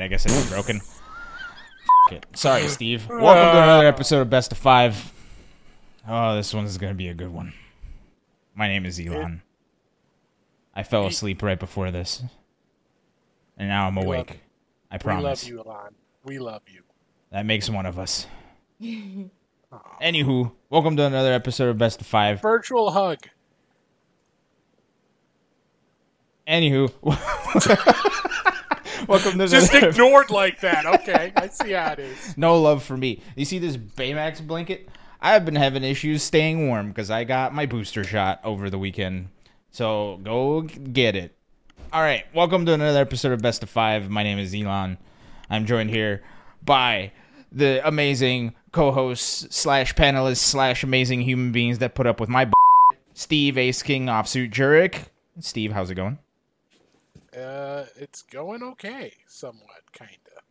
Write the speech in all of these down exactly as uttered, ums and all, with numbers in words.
Alright, I guess it's broken. F it. Sorry, Steve. Welcome to another episode of Best of Five. Oh, this one's gonna be a good one. My name is Elon. I fell asleep right before this. And now I'm awake. I promise. We love you, Elon. We love you. That makes one of us. Anywho, welcome to another episode of Best of Five. Virtual hug. Anywho, welcome to just another... ignored like that. Okay, I see how it is. No love for me. You see this Baymax blanket? I've been having issues staying warm because I got my booster shot over the weekend. So go get it. All right, welcome to another episode of Best of Five. My name is Elon. I'm joined here by the amazing co-hosts slash panelists slash amazing human beings that put up with my b- Steve Ace King Offsuit Jurek. Steve, how's it going? Uh, it's going okay, somewhat, kind of,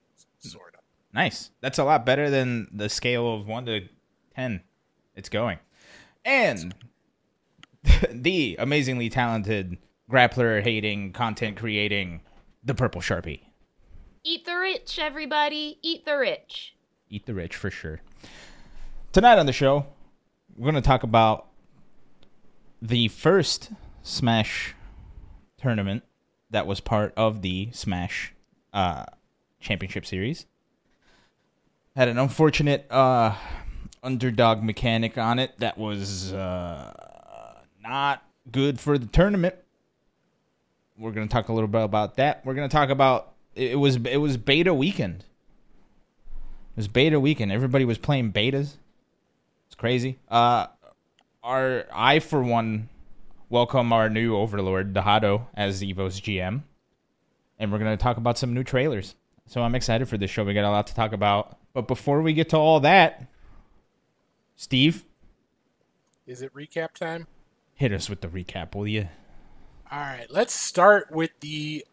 sort of. Nice. That's a lot better than the scale of one to ten. It's going. And the amazingly talented, grappler-hating, content-creating, the Purple Sharpie. Eat the rich, everybody. Eat the rich. Eat the rich, for sure. Tonight on the show, we're going to talk about the first Smash tournament that was part of the Smash uh, Championship Series. Had an unfortunate uh, underdog mechanic on it that was uh, not good for the tournament. We're going to talk a little bit about that. We're going to talk about... It was, it was beta weekend. It was beta weekend. Everybody was playing betas. It's crazy. Uh, our, I, for one... welcome our new overlord, Dahado, as EVO's G M. And we're going to talk about some new trailers. So I'm excited for this show. We got a lot to talk about. But before we get to all that, Steve? Is it recap time? Hit us with the recap, will you? All right. Let's start with the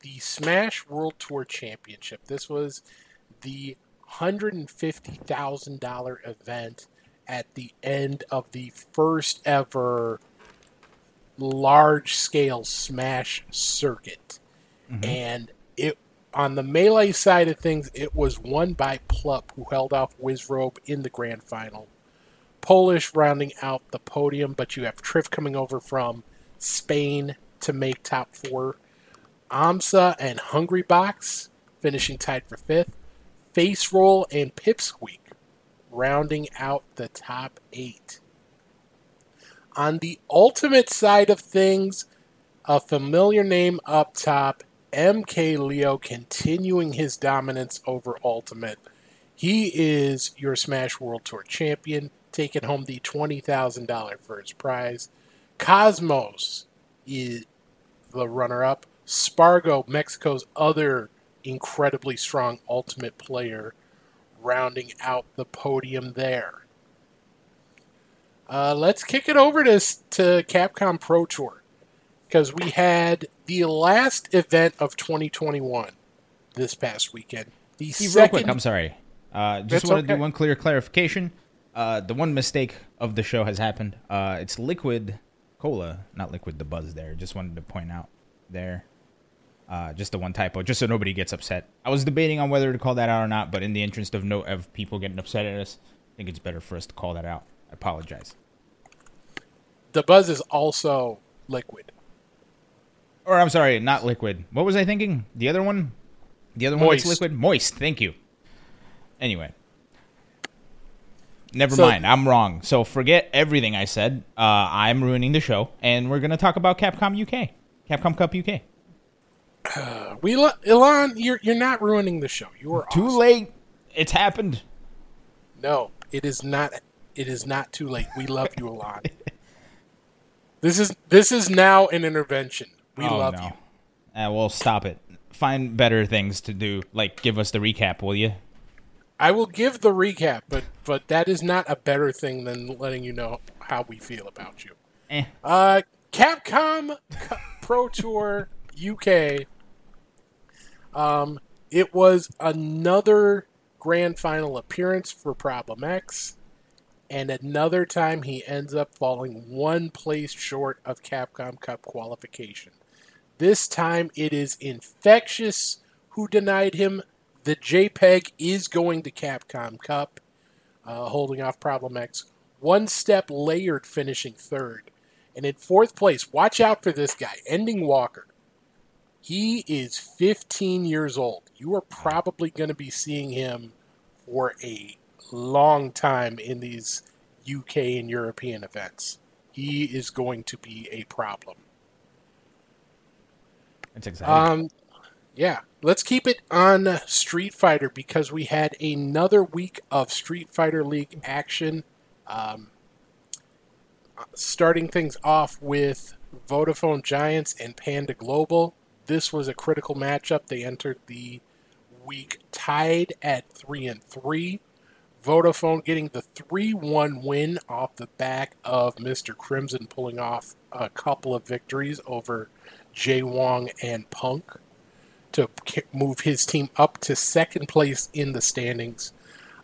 the Smash World Tour Championship. This was the one hundred fifty thousand dollars event at the end of the first ever large-scale Smash circuit. Mm-hmm. And it on the Melee side of things, it was won by Plup, who held off Wizrobe in the grand final. Polish rounding out the podium, but you have Triff coming over from Spain to make top four. Amsa and Hungrybox finishing tied for fifth. Face Roll and Pipsqueak rounding out the top eight. On the ultimate side of things, a familiar name up top, MKLeo continuing his dominance over Ultimate. He is your Smash World Tour champion, taking home the twenty thousand dollars first prize. Cosmos is the runner-up. Spargo, Mexico's other incredibly strong Ultimate player, rounding out the podium there. Uh, let's kick it over to to Capcom Pro Tour, because we had the last event of twenty twenty-one this past weekend. The Steve, second... real quick, I'm sorry. Uh, just want to okay. do one clear clarification. Uh, the one mistake of the show has happened. Uh, it's Liquid Cola, not Liquid the Buzz there. Just wanted to point out there. Uh, just the one typo, just so nobody gets upset. I was debating on whether to call that out or not, but in the interest of no of people getting upset at us, I think it's better for us to call that out. I apologize. The Buzz is also Liquid. Or I'm sorry, not Liquid. What was I thinking? The other one? The other Moist. one that's Liquid? Moist, thank you. Anyway. Never so, mind, I'm wrong. So forget everything I said. Uh, I'm ruining the show, and we're going to talk about Capcom U K. Capcom Cup U K. Uh, we, lo- Elon, you're, you're not ruining the show. You are Too awesome. late. It's happened. No, it is not... It is not too late. We love you, Elon. This is this is now an intervention. We oh, love no. you. Uh, well, stop it. Find better things to do. Like, give us the recap, will you? I will give the recap, but, but that is not a better thing than letting you know how we feel about you. Eh. Uh, Capcom Pro Tour U K. Um, it was another grand final appearance for Problem X. And another time he ends up falling one place short of Capcom Cup qualification. This time it is Infectious who denied him the JPEG is going to Capcom Cup, uh, holding off Problem X. One step layered, finishing third. And in fourth place, watch out for this guy, Ending Walker. He is fifteen years old. You are probably going to be seeing him for a long time in these U K and European events. He is going to be a problem. That's exciting. Um, yeah, let's keep it on Street Fighter because we had another week of Street Fighter League action. Um, starting things off with Vodafone Giants and Panda Global. This was a critical matchup. They entered the week tied at three and three. Vodafone getting the three one win off the back of Mister Crimson pulling off a couple of victories over Jay Wong and Punk to move his team up to second place in the standings.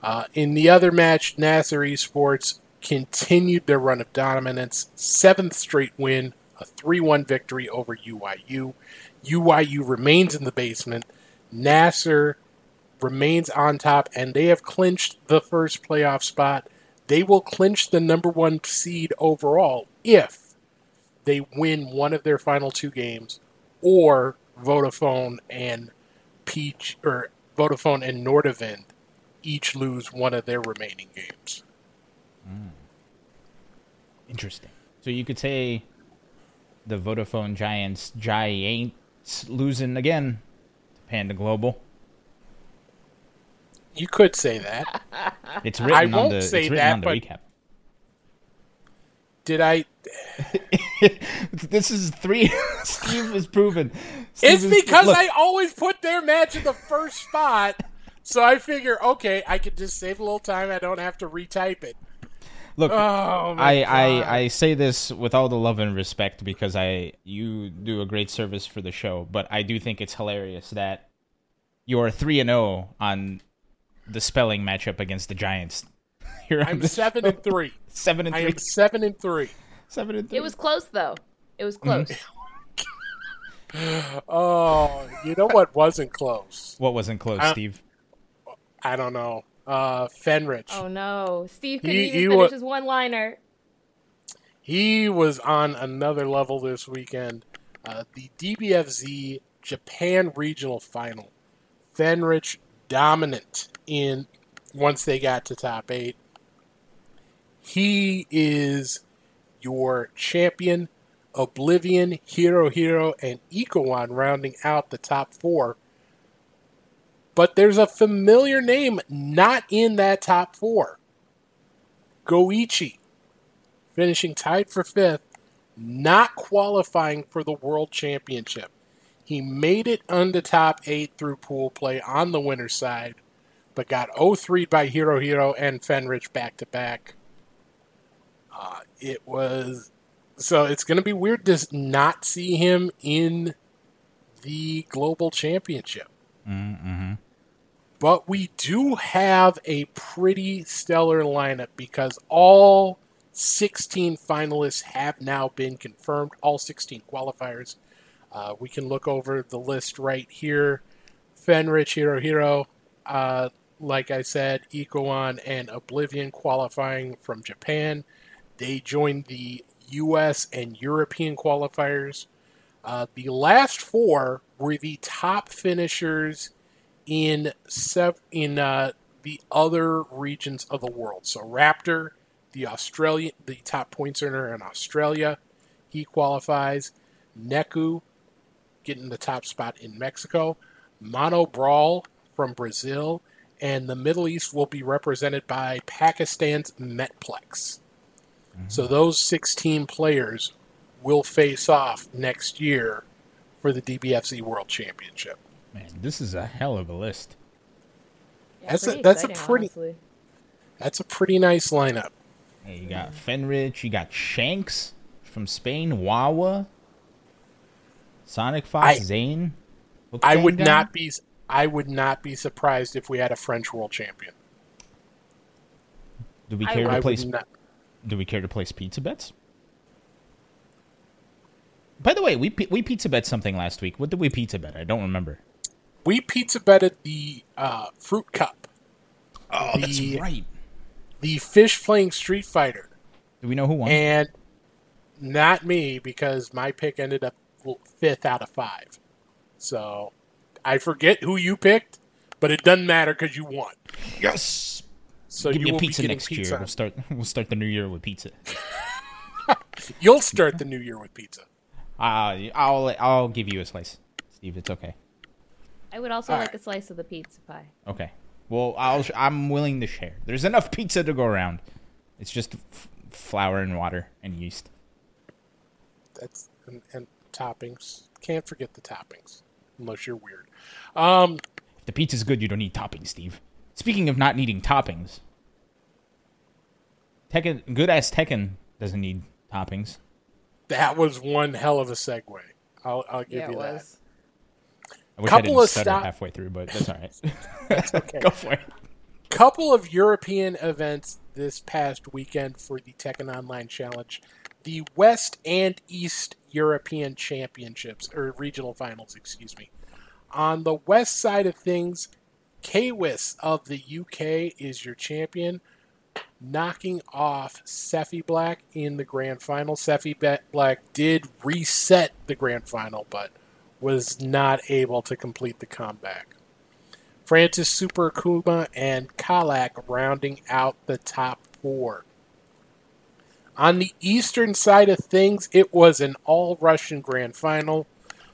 Uh, in the other match, Nasser Esports continued their run of dominance. Seventh straight win, a three one victory over U Y U. U Y U remains in the basement. Nasser remains on top, and they have clinched the first playoff spot. They will clinch the number one seed overall if they win one of their final two games, or Vodafone and Peach or Vodafone and Nordavind each lose one of their remaining games. Mm. Interesting. So you could say the Vodafone Giants Giants losing again to Panda Global. You could say that. It's written I on won't the, say it's written that, on the but recap. Did I? This is three. Steve was proven. Steve it's was... because Look. I always put their match in the first spot, so I figure, okay, I could just save a little time. I don't have to retype it. Look, oh, I, I, I say this with all the love and respect because I you do a great service for the show, but I do think it's hilarious that you are three and zero on the spelling matchup against the Giants. I'm seven and three. Seven and three. I am seven and three. Seven and three. It was close though. It was close. Mm-hmm. Oh, you know what wasn't close? What wasn't close, I, Steve? I don't know. Uh, Fenritch. Oh no, Steve couldn't he, even he finish was, his one-liner. He was on another level this weekend. Uh, the D B F Z Japan Regional Final. Fenritch dominant in once they got to top eight. He is your champion. Oblivion, HiroHiro, and Ikowan rounding out the top four. But there's a familiar name not in that top four. Goichi, finishing tied for fifth, not qualifying for the World Championship. He made it under top eight through pool play on the winner's side, but got oh three by HiroHiro and Fenritch back-to-back. Uh, it was... So it's going to be weird to not see him in the Global Championship. Mm-hmm. But we do have a pretty stellar lineup because all sixteen finalists have now been confirmed, all sixteen qualifiers. Uh, we can look over the list right here. Fenritch, HiroHiro, uh, like I said, Ikowan and Oblivion qualifying from Japan. They joined the U S and European qualifiers. Uh, the last four were the top finishers in sev- in uh, the other regions of the world. So Raptor, the Australian, the top points earner in Australia, he qualifies. Neku, getting the top spot in Mexico. Mono Brawl from Brazil, and the Middle East will be represented by Pakistan's Metplex. Mm-hmm. So those sixteen players will face off next year for the D B F C World Championship. Man, this is a hell of a list. Yeah, that's a, that's exciting, a pretty honestly. That's a pretty nice lineup. Hey, you got Fenritch, you got Shanks from Spain, Wawa, Sonic Fox, I, Zane. Okanga. I would not be I would not be surprised if we had a French World Champion. Do we care I, to I place Do we care to place pizza bets? By the way, we we pizza bet something last week. What did we pizza bet? I don't remember. we pizza bedded the uh, fruit cup. Oh, the, that's right. The fish playing Street Fighter. Do we know who won? And not me, because my pick ended up fifth out of five. So I forget who you picked, but it doesn't matter because you won. Yes. So give you me will a pizza next pizza. year. We'll start. We'll start the new year with pizza. You'll start the new year with pizza. Uh, I'll I'll give you a slice, Steve. It's okay. I would also All like right. a slice of the pizza pie. Okay. Well, I'll I'm willing to share. There's enough pizza to go around. It's just f- flour and water and yeast. That's and, and toppings. Can't forget the toppings, unless you're weird. Um, if the pizza's good, you don't need toppings, Steve. Speaking of not needing toppings, Tekken, good-ass Tekken doesn't need toppings. That was one hell of a segue. I'll, I'll give yeah, you that. Was. I wish Couple I didn't stutter stop- halfway through, but that's all right. That's okay. Go for it. Couple of European events this past weekend for the Tekken Online Challenge. The West and East European Championships, or Regional Finals, excuse me. On the West side of things, K W I S of the U K is your champion, knocking off Sefi Black in the grand final. Sefi Black did reset the grand final, but was not able to complete the comeback. Francis Super Akuma and Kalak rounding out the top four. On the eastern side of things, it was an all-Russian grand final.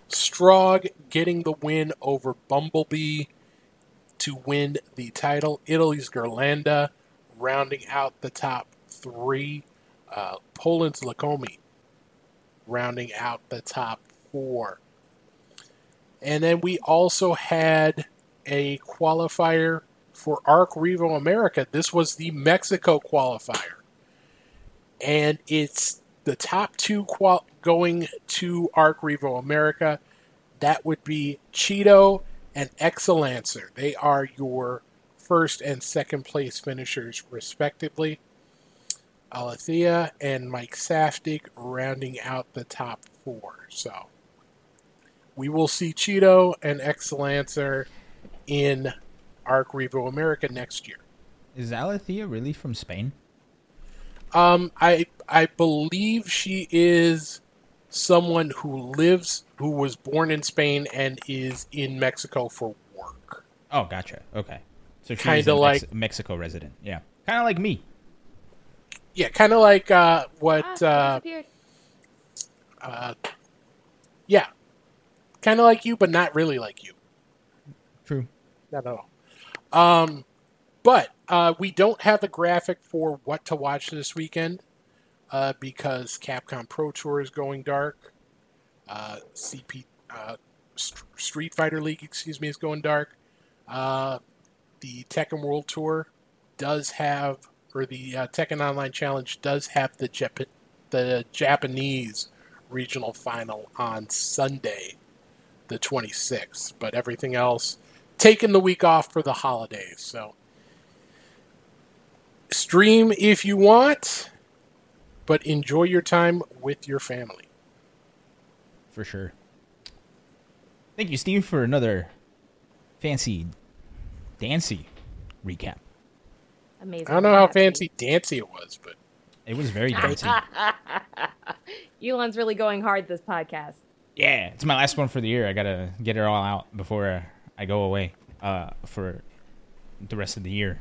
Strog getting the win over Bumblebee to win the title. Italy's Gerlanda rounding out the top three. Uh, Poland's Lakomi rounding out the top four. And then we also had a qualifier for Arc Revo America. This was the Mexico qualifier. And it's the top two qual- going to Arc Revo America. That would be Cheeto and Exelancer. They are your first and second place finishers, respectively. Alethea and Mike Safdie rounding out the top four. So we will see Cheeto and Exelancer in Arc Revo America next year. Is Alethea really from Spain? Um, I I believe she is someone who lives, who was born in Spain and is in Mexico for work. Oh, gotcha. Okay. So she's kinda a like, Mex- Mexico resident. Yeah. Kind of like me. Yeah, kind of like uh, what... Ah, uh, uh, yeah. Kind of like you, but not really like you. True. Not at all. Um, but... Uh, we don't have the graphic for what to watch this weekend uh, because Capcom Pro Tour is going dark. Uh, C P uh, St- Street Fighter League, excuse me, is going dark. Uh, the Tekken World Tour does have, or the uh, Tekken Online Challenge does have the Jap- the Japanese regional final on Sunday, the twenty-sixth. But everything else, taking the week off for the holidays, so... Stream if you want, but enjoy your time with your family. For sure. Thank you, Steve, for another fancy, dancy recap. Amazing. I don't know how fancy dancy it was, but... It was very dancy. Elon's really going hard this podcast. Yeah, it's my last one for the year. I gotta get it all out before I go away uh, for the rest of the year.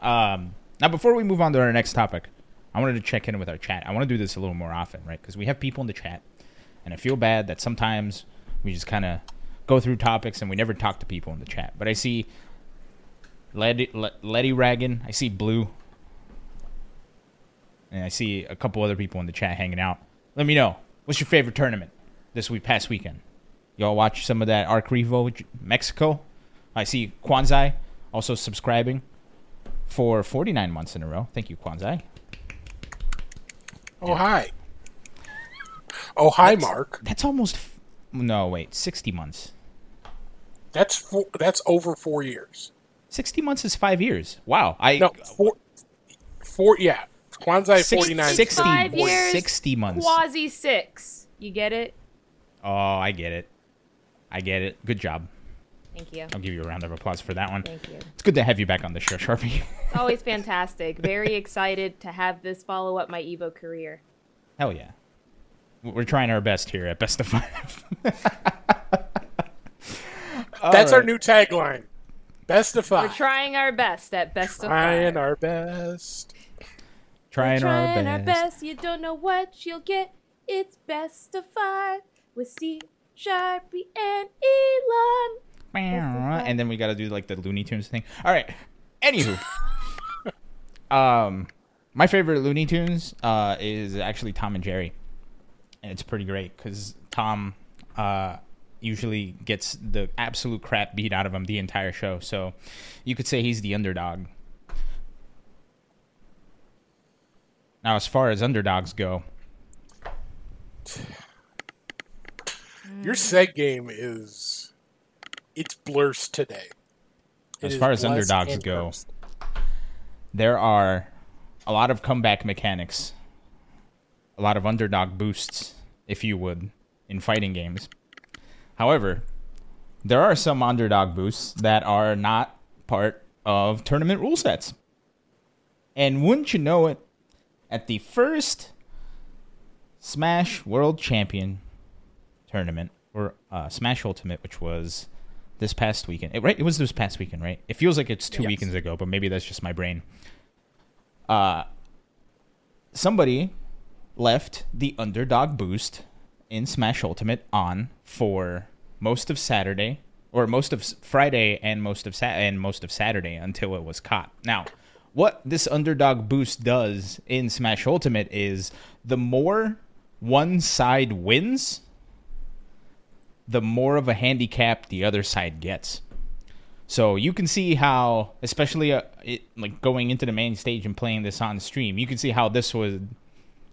Um... Now, before we move on to our next topic, I wanted to check in with our chat. I want to do this a little more often, right? Because we have people in the chat, and I feel bad that sometimes we just kind of go through topics and we never talk to people in the chat. But I see Letty, Letty Ragan. I see Blue. And I see a couple other people in the chat hanging out. Let me know. What's your favorite tournament this week, past weekend? Y'all watch some of that Arc Revo Mexico? I see Kwanzai also subscribing for forty-nine months in a row. Thank you, Kwanzai. Oh, yeah. Hi. Oh, hi, that's, Mark. That's almost... F- no, wait. sixty months. That's four, that's over four years. sixty months is five years. Wow. I No, four... four yeah. Kwanzai, forty-nine. sixty, five years, sixty months. Quasi six. You get it? Oh, I get it. I get it. Good job. Thank you. I'll give you a round of applause for that one. Thank you. It's good to have you back on the show, Sharpie. It's always fantastic. Very excited to have this follow up my Evo career. Hell yeah. We're trying our best here at Best of Five. That's right. Our new tagline. Best of Five. We're trying our best at Best trying of Five. Trying our best. Trying, trying our best. our best. You don't know what you'll get. It's Best of Five with Steve, Sharpie, and Elon. And then we got to do like the Looney Tunes thing. All right. Anywho. um, my favorite Looney Tunes uh, is actually Tom and Jerry. And it's pretty great because Tom uh, usually gets the absolute crap beat out of him the entire show. So you could say he's the underdog. Now, as far as underdogs go. Your set game is... It's blurs today. It as far as underdogs go, burst. There are a lot of comeback mechanics. A lot of underdog boosts, if you would, in fighting games. However, there are some underdog boosts that are not part of tournament rule sets. And wouldn't you know it, at the first Smash World Champion tournament, or uh, Smash Ultimate, which was this past weekend. It, right? It was this past weekend, right? It feels like it's two yes. weekends ago, but maybe that's just my brain. Uh, somebody... left the underdog boost in Smash Ultimate on for most of Saturday, or most of Friday and most of Sa- and most of Saturday until it was caught. Now, what this underdog boost does in Smash Ultimate is the more one side wins, the more of a handicap the other side gets. So you can see how, especially uh, it, like going into the main stage and playing this on stream, you can see how this was...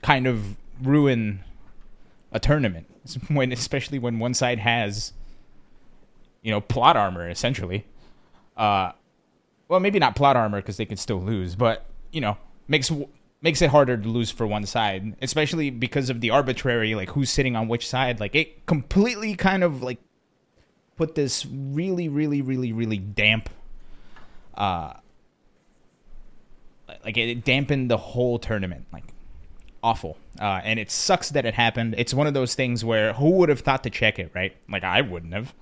kind of ruin a tournament, when especially when one side has, you know, plot armor, essentially. Uh, well, maybe not plot armor because they can still lose, but, you know, makes makes it harder to lose for one side, especially because of the arbitrary, like, who's sitting on which side. Like, it completely kind of, like, put this really, really, really, really damp... Uh, like, it dampened the whole tournament, like... Awful. Uh, and it sucks that it happened. It's one of those things where who would have thought to check it, right? Like, I wouldn't have.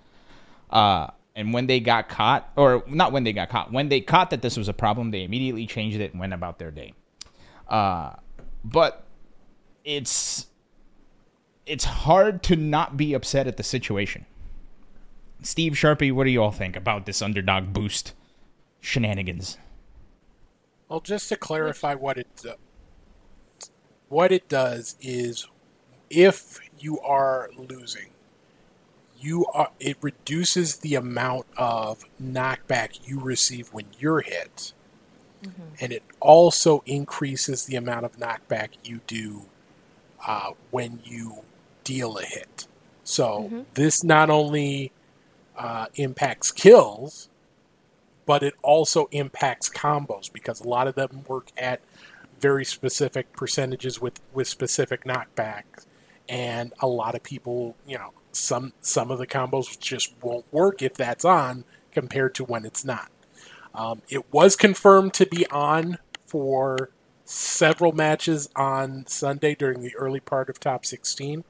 Uh, and when they got caught, or not when they got caught, when they caught that this was a problem, they immediately changed it and went about their day. Uh, but it's it's hard to not be upset at the situation. Steve, Sharpie, what do you all think about this underdog boost shenanigans? Well, just to clarify what it's... Uh... What it does is, if you are losing, you are it reduces the amount of knockback you receive when you're hit, mm-hmm. and it also increases the amount of knockback you do uh, when you deal a hit. So mm-hmm. this not only uh, impacts kills, but it also impacts combos, because a lot of them work at very specific percentages with, with specific knockbacks, and a lot of people, you know, some some of the combos just won't work if that's on compared to when it's not. Um, it was confirmed to be on for several matches on Sunday during the early part of Top sixteen.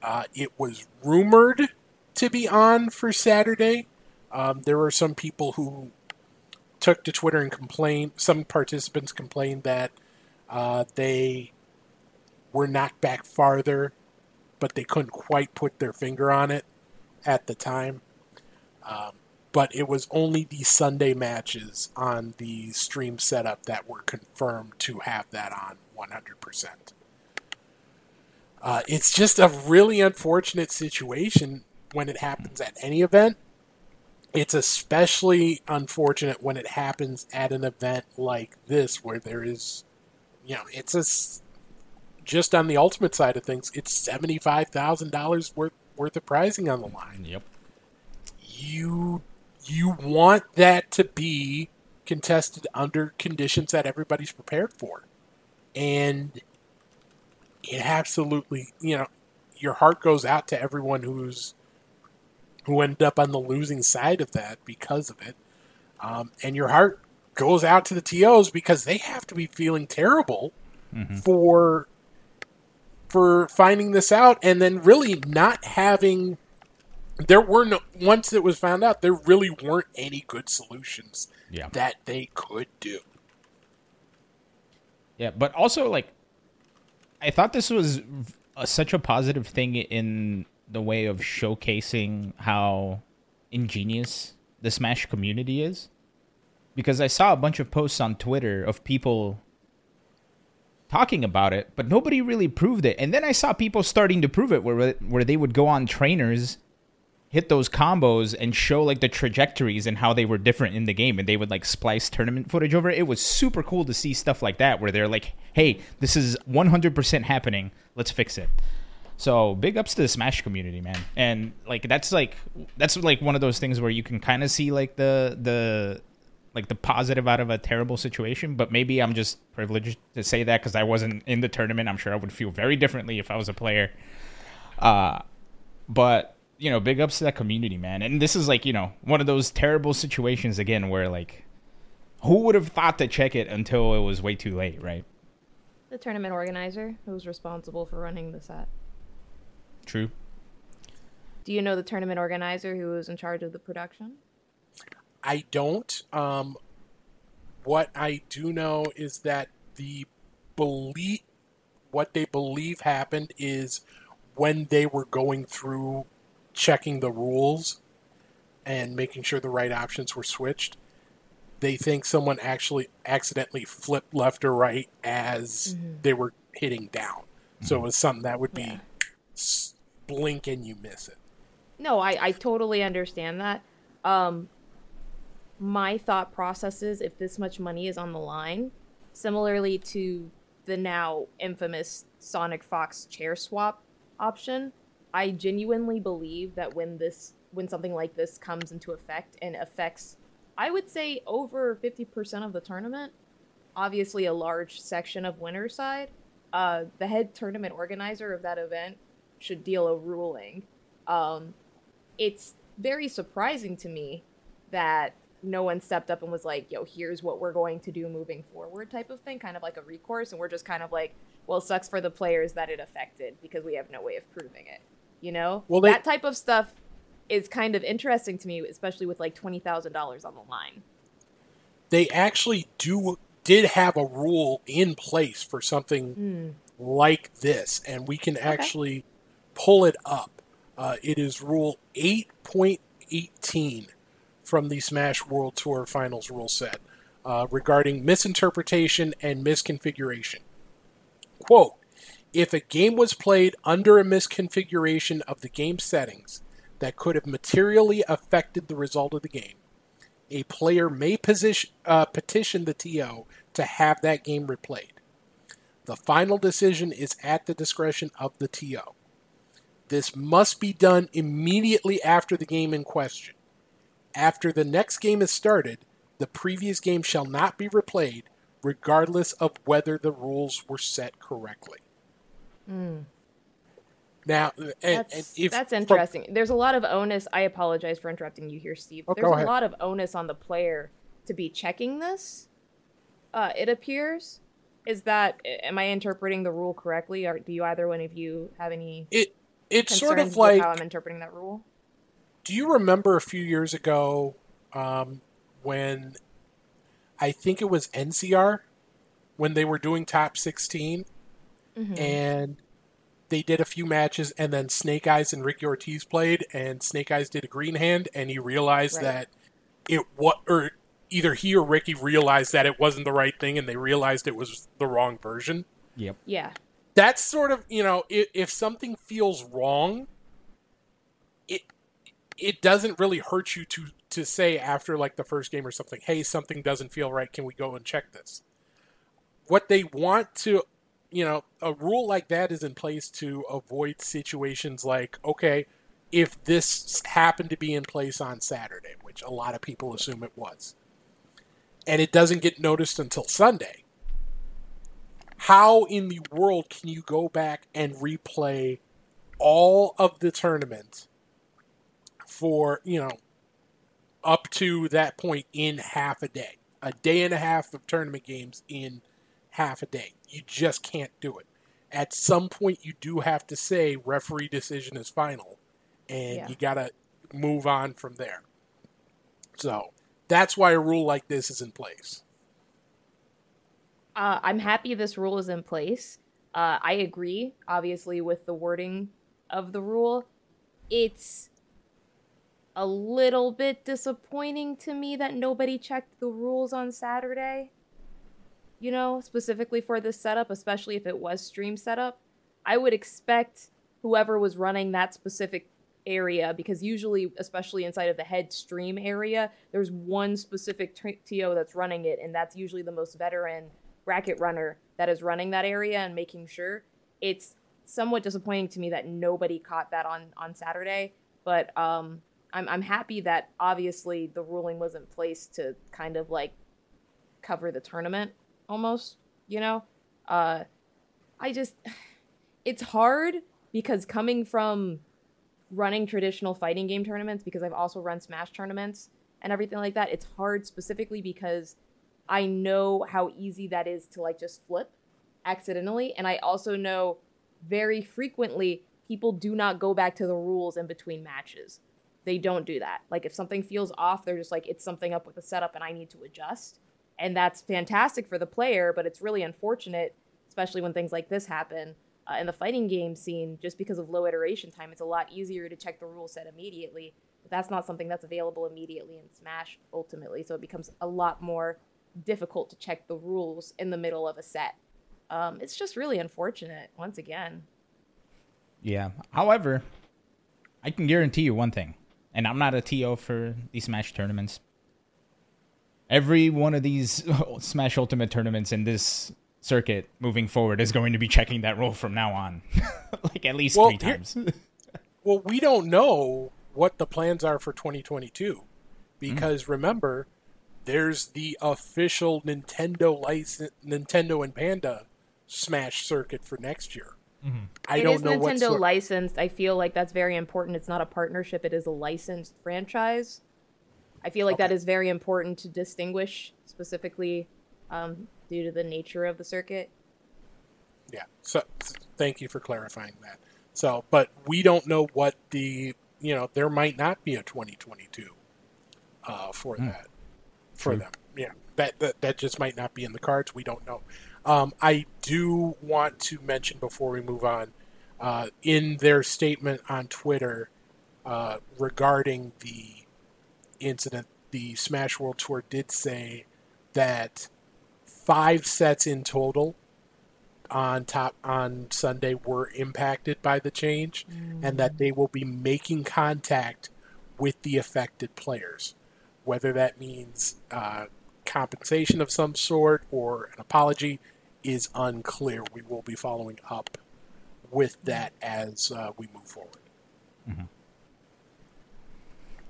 Uh, it was rumored to be on for Saturday. Um, there were some people who took to Twitter and complained. Some participants complained that uh, they were knocked back farther, but they couldn't quite put their finger on it at the time. Um, but it was only the Sunday matches on the stream setup that were confirmed to have that on one hundred percent. Uh, it's just a really unfortunate situation when it happens at any event. It's especially unfortunate when it happens at an event like this, where there is, you know, it's a, just on the Ultimate side of things, it's seventy-five thousand dollars worth worth of prizing on the line. Yep. You you want that to be contested under conditions that everybody's prepared for. And it absolutely, you know, your heart goes out to everyone who's who end up on the losing side of that because of it. Um, and your heart goes out to the T Os because they have to be feeling terrible mm-hmm. for for finding this out and then really not having... There were no, once it was found out, there really weren't any good solutions yeah. that they could do. Yeah, but also, like, I thought this was a, such a positive thing in the way of showcasing how ingenious the Smash community is. Because I saw a bunch of posts on Twitter of people talking about it, but nobody really proved it. And then I saw people starting to prove it, where where they would go on trainers, hit those combos and show like the trajectories and how they were different in the game, and they would like splice tournament footage over it. It was super cool to see stuff like that where they're like, hey, this is one hundred percent happening. Let's fix it. So big ups to the Smash community, man. And like that's like that's like one of those things where you can kind of see like the the like the positive out of a terrible situation, but maybe I'm just privileged to say that because I wasn't in the tournament. I'm sure I would feel very differently if I was a player. Uh, but you know, big ups to that community, man. And this is like, you know, one of those terrible situations again where like who would have thought to check it until it was way too late, right? The tournament organizer who's responsible for running the set. True. Do you know the tournament organizer who was in charge of the production? I don't. Um, what I do know is that the belief, what they believe happened is when they were going through checking the rules and making sure the right options were switched, they think someone actually accidentally flipped left or right as mm-hmm. they were hitting down. Mm-hmm. So it was something that would be yeah. blink and you miss it. No, I, I totally understand that. Um, my thought process is if this much money is on the line, similarly to the now infamous Sonic Fox chair swap option, I genuinely believe that when this, when something like this comes into effect and affects, I would say over fifty percent of the tournament, obviously a large section of winner's side, uh, the head tournament organizer of that event should deal a ruling. Um, it's very surprising to me that no one stepped up and was like, yo, here's what we're going to do moving forward type of thing, kind of like a recourse. And we're just kind of like, well, sucks for the players that it affected because we have no way of proving it. You know, well, they, that type of stuff is kind of interesting to me, especially with like twenty thousand dollars on the line. They actually do did have a rule in place for something mm. like this, and we can actually okay. pull it up. Uh, it is Rule eight point eighteen from the Smash World Tour Finals rule set uh, regarding misinterpretation and misconfiguration. Quote, if a game was played under a misconfiguration of the game settings that could have materially affected the result of the game, a player may position, uh, petition the T O to have that game replayed. The final decision is at the discretion of the T O. This must be done immediately after the game in question. After the next game is started, the previous game shall not be replayed, regardless of whether the rules were set correctly. Mm. Now, and, that's, and if, that's interesting. From, There's a lot of onus. I apologize for interrupting you here, Steve. Oh, There's a ahead. lot of onus on the player to be checking this. Uh, it appears. Is that? Am I interpreting the rule correctly? Or do you either one of you have any? It it's sort of like how I'm interpreting that rule. Do you remember a few years ago um, when I think it was N C R when they were doing top sixteen? Mm-hmm. And they did a few matches, and then Snake Eyes and Ricky Ortiz played, and Snake Eyes did a green hand, and he realized right. that it what or either he or Ricky realized that it wasn't the right thing, and they realized it was the wrong version. Yep. Yeah. That's sort of, you know, if, if something feels wrong, it it doesn't really hurt you to to say after like the first game or something, hey, something doesn't feel right. Can we go and check this? What they want to. You know, a rule like that is in place to avoid situations like, okay, if this happened to be in place on Saturday, which a lot of people assume it was, and it doesn't get noticed until Sunday, how in the world can you go back and replay all of the tournament for, you know, up to that point in half a day. A day and a half of tournament games in half a day. You just can't do it. At some point, you do have to say referee decision is final, and yeah. you got to move on from there. So that's why a rule like this is in place. Uh, I'm happy this rule is in place. Uh, I agree, obviously, with the wording of the rule. It's a little bit disappointing to me that nobody checked the rules on Saturday. You know, specifically for this setup, especially if it was stream setup. I would expect whoever was running that specific area, because usually, especially inside of the head stream area, there's one specific T O that's running it, and that's usually the most veteran bracket runner that is running that area and making sure. It's somewhat disappointing to me that nobody caught that on, on Saturday, but um, I'm, I'm happy that obviously the ruling was in place to kind of like cover the tournament. Almost, you know, uh, I just, it's hard because coming from running traditional fighting game tournaments, because I've also run Smash tournaments and everything like that, it's hard specifically because I know how easy that is to like just flip accidentally. And I also know very frequently people do not go back to the rules in between matches. They don't do that. Like if something feels off, they're just like, it's something up with the setup and I need to adjust. And that's fantastic for the player, but it's really unfortunate, especially when things like this happen uh, in the fighting game scene, just because of low iteration time. It's a lot easier to check the rule set immediately, but that's not something that's available immediately in Smash, ultimately. So it becomes a lot more difficult to check the rules in the middle of a set. Um, it's just really unfortunate, once again. Yeah. However, I can guarantee you one thing, and I'm not a T O for these Smash tournaments. Every one of these Smash Ultimate tournaments in this circuit moving forward is going to be checking that rule from now on. Like at least well, three times. Well, we don't know what the plans are for twenty twenty-two. Because mm-hmm. remember, there's the official Nintendo license, Nintendo and Panda Smash circuit for next year. Mm-hmm. I it don't is know what's... It is Nintendo licensed. I feel like that's very important. It's not a partnership. It is a licensed franchise. I feel like okay. that is very important to distinguish specifically um, due to the nature of the circuit. Yeah. So thank you for clarifying that. So, but we don't know what the, you know, there might not be a twenty twenty-two uh, for mm. that, for mm. them. Yeah. That, that, that just might not be in the cards. We don't know. Um, I do want to mention before we move on, uh, in their statement on Twitter uh, regarding the incident, the Smash World Tour did say that five sets in total on top on Sunday were impacted by the change mm. and that they will be making contact with the affected players, whether that means uh, compensation of some sort or an apology is unclear. We will be following up with that as uh, we move forward. Mm-hmm.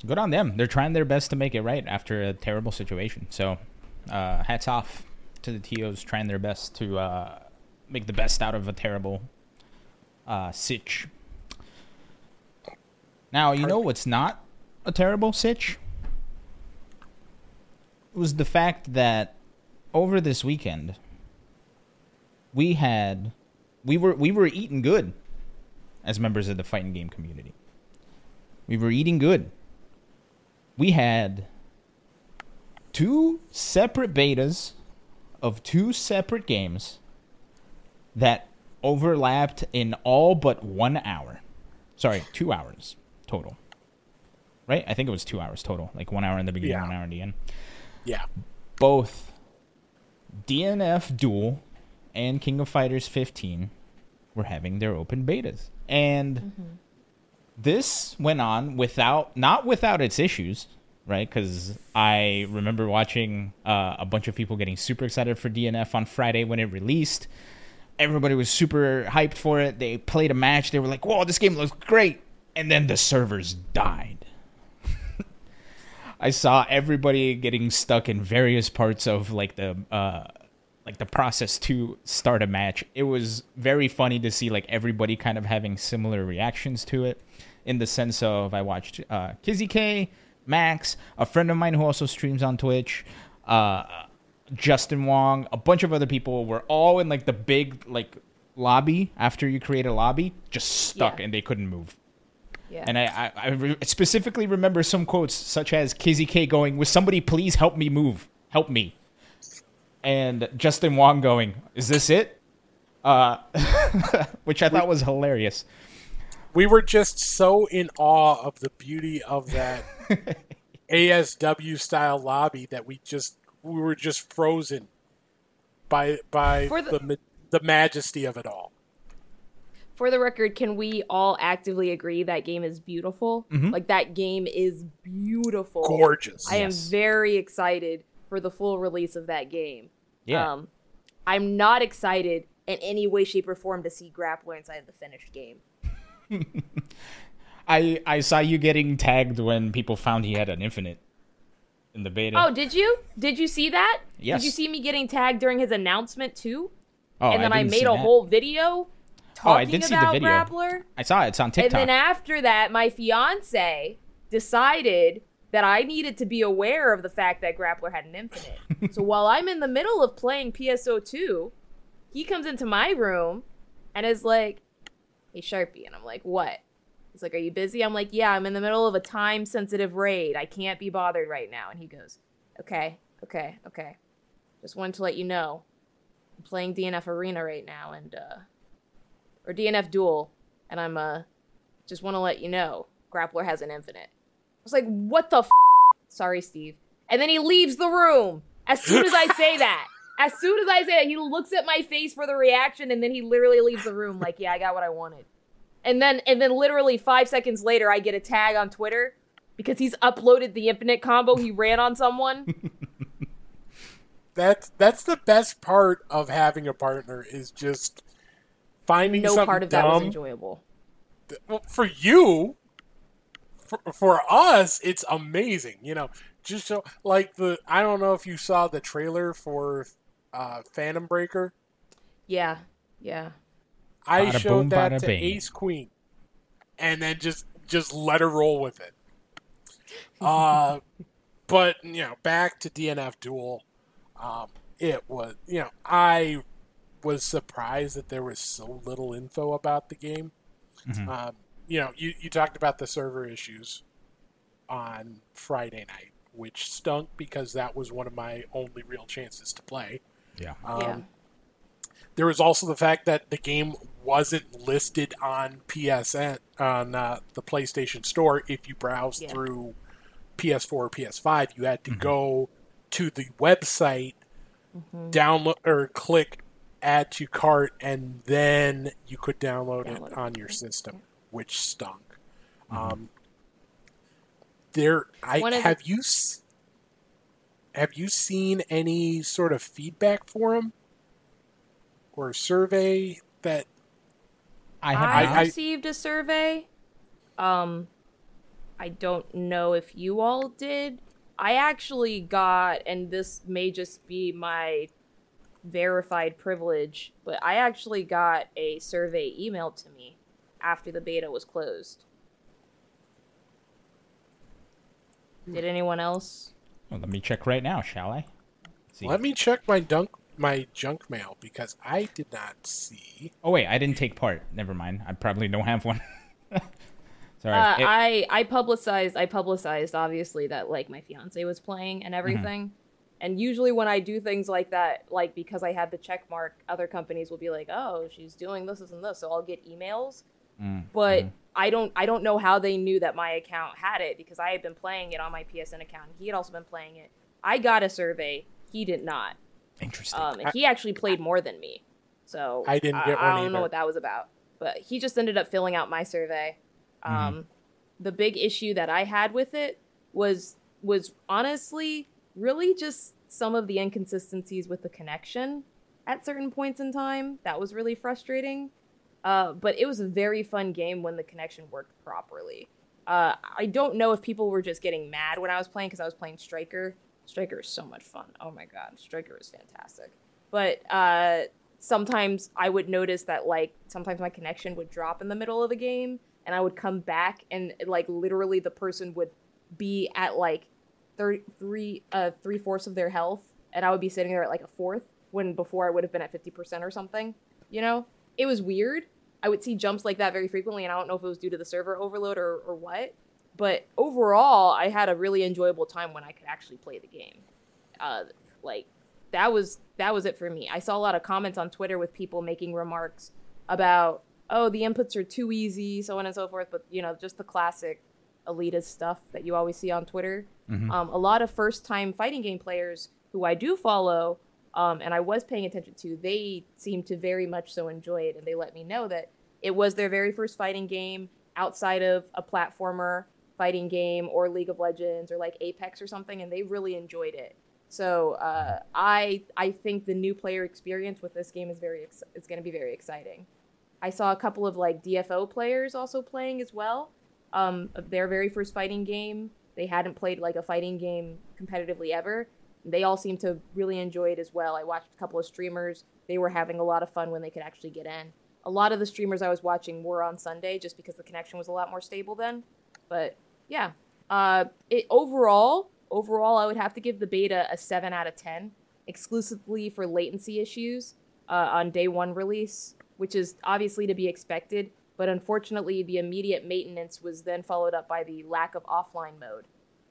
Good on them. They're trying their best to make it right after a terrible situation. So uh, hats off to the T Os trying their best to uh, make the best out of a terrible uh, sitch. Now, you know what's not a terrible sitch? It was the fact that over this weekend, we had, we were, we were eating good as members of the fighting game community. We were eating good. We had two separate betas of two separate games that overlapped in all but one hour. Sorry, two hours total. Right? I think it was two hours total. Like one hour in the beginning, yeah. one hour in the end. Yeah. Both D N F Duel and King of Fighters fifteen were having their open betas. And... Mm-hmm. This went on without, not without its issues, right? Because I remember watching uh, a bunch of people getting super excited for D N F on Friday when it released. Everybody was super hyped for it. They played a match. They were like, whoa, this game looks great. And then the servers died. I saw everybody getting stuck in various parts of like the uh, like the process to start a match. It was very funny to see like everybody kind of having similar reactions to it. in the sense of I watched uh, Kizzy K, Max, a friend of mine who also streams on Twitch, uh, Justin Wong, a bunch of other people were all in like the big like lobby after you create a lobby, just stuck yeah. and they couldn't move. Yeah. And I, I, I re- specifically remember some quotes such as Kizzy K going, "Will somebody please help me move? Help me." And Justin Wong going, "Is this it?" Uh, which I thought was hilarious. We were just so in awe of the beauty of that A S W style lobby that we just we were just frozen by by the the, the majesty of it all. For the record, can we all actively agree that game is beautiful? Mm-hmm. Like that game is beautiful, gorgeous. I yes. am very excited for the full release of that game. Yeah, um, I'm not excited in any way, shape, or form to see Grappler inside the finished game. I I saw you getting tagged when people found he had an infinite in the beta. Oh, did you? Did you see that? Yes. Did you see me getting tagged during his announcement too? Oh, and then I, I made a that. whole video. Oh, I did see the video. Grappler. I saw it. It's on TikTok. And then after that, my fiance decided that I needed to be aware of the fact that Grappler had an infinite. So while I'm in the middle of playing P S O two, he comes into my room and is like, "Hey, Sharpie." And I'm like, "What?" He's like, "Are you busy?" I'm like, "Yeah, I'm in the middle of a time-sensitive raid. I can't be bothered right now." And he goes, okay, okay, okay. "Just wanted to let you know. I'm playing D N F Arena right now and... uh Or D N F Duel, and I'm uh, just want to let you know, Grappler has an infinite." I was like, "What the f-? Sorry, Steve." And then he leaves the room as soon as I say that. As soon as I say that, he looks at my face for the reaction, and then he literally leaves the room like, "Yeah, I got what I wanted." And then, and then literally five seconds later, I get a tag on Twitter because he's uploaded the infinite combo he ran on someone. That's, that's the best part of having a partner is just... Finding no part of dumb. That was enjoyable. Well, for you, for, for us, it's amazing. You know, just so, like the I don't know if you saw the trailer for uh, Phantom Breaker. Yeah, yeah. I bada showed boom, that to bing. Ace Queen, and then just just let her roll with it. Uh, but you know, back to D N F Duel. Um, it was you know I. was surprised that there was so little info about the game. Mm-hmm. Um, you know, you, you talked about the server issues on Friday night, which stunk because that was one of my only real chances to play. Yeah. Um, yeah. There was also the fact that the game wasn't listed on P S N, on uh, the PlayStation Store. If you browse yeah. through P S four or P S five, you had to mm-hmm. go to the website, mm-hmm. download or click add to cart, and then you could download, download it on your system, yeah. which stunk. Mm-hmm. Um, there, I have the... you have you seen any sort of feedback forum or survey that I have I received I, a survey. Um, I don't know if you all did. I actually got, and this may just be my verified privilege, but I actually got a survey emailed to me after the beta was closed. Did anyone else? Well, let me check right now, shall I? See. Let me check my dunk, my junk mail, because I did not see. Oh wait, I didn't take part. Never mind. I probably don't have one. Sorry. Uh, it... I I publicized. I publicized obviously that like my fiance was playing and everything. Mm-hmm. And usually when I do things like that, like because I had the check mark, other companies will be like, "Oh, she's doing this, this, and this," so I'll get emails. Mm, but mm. I don't, I don't know how they knew that my account had it because I had been playing it on my P S N account, and he had also been playing it. I got a survey; he did not. Interesting. Um, and I, he actually played more than me, so I didn't get I, one I don't either. know what that was about. But he just ended up filling out my survey. Um, mm. The big issue that I had with it was was honestly. Really just some of the inconsistencies with the connection at certain points in time. That was really frustrating. Uh, but it was a very fun game when the connection worked properly. Uh, I don't know if people were just getting mad when I was playing because I was playing Striker. Striker is so much fun. Oh my god, Striker is fantastic. But uh, sometimes I would notice that, like, sometimes my connection would drop in the middle of the game, and I would come back, and, like, literally the person would be at, like, thir- three, uh, three-fourths of their health, and I would be sitting there at, like, a fourth, when before I would have been at fifty percent or something, you know? It was weird. I would see jumps like that very frequently, and I don't know if it was due to the server overload or, or what, but overall, I had a really enjoyable time when I could actually play the game. Uh, like, that was that was it for me. I saw a lot of comments on Twitter with people making remarks about, oh, the inputs are too easy, so on and so forth, but, you know, just the classic elitist stuff that you always see on Twitter. Mm-hmm. Um, a lot of first-time fighting game players who I do follow, um, and I was paying attention to, they seemed to very much so enjoy it, and they let me know that it was their very first fighting game outside of a platformer fighting game or League of Legends or, like, Apex or something, and they really enjoyed it. So uh, I I think the new player experience with this game is very ex- it's going to be very exciting. I saw a couple of, like, D F O players also playing as well. Um, their very first fighting game, they hadn't played, like, a fighting game competitively ever. They all seemed to really enjoy it as well. I watched a couple of streamers. They were having a lot of fun when they could actually get in. A lot of the streamers I was watching were on Sunday just because the connection was a lot more stable then. But yeah, uh, it overall. Overall, I would have to give the beta a seven out of ten, exclusively for latency issues uh, on day one release, which is obviously to be expected, but unfortunately, the immediate maintenance was then followed up by the lack of offline mode,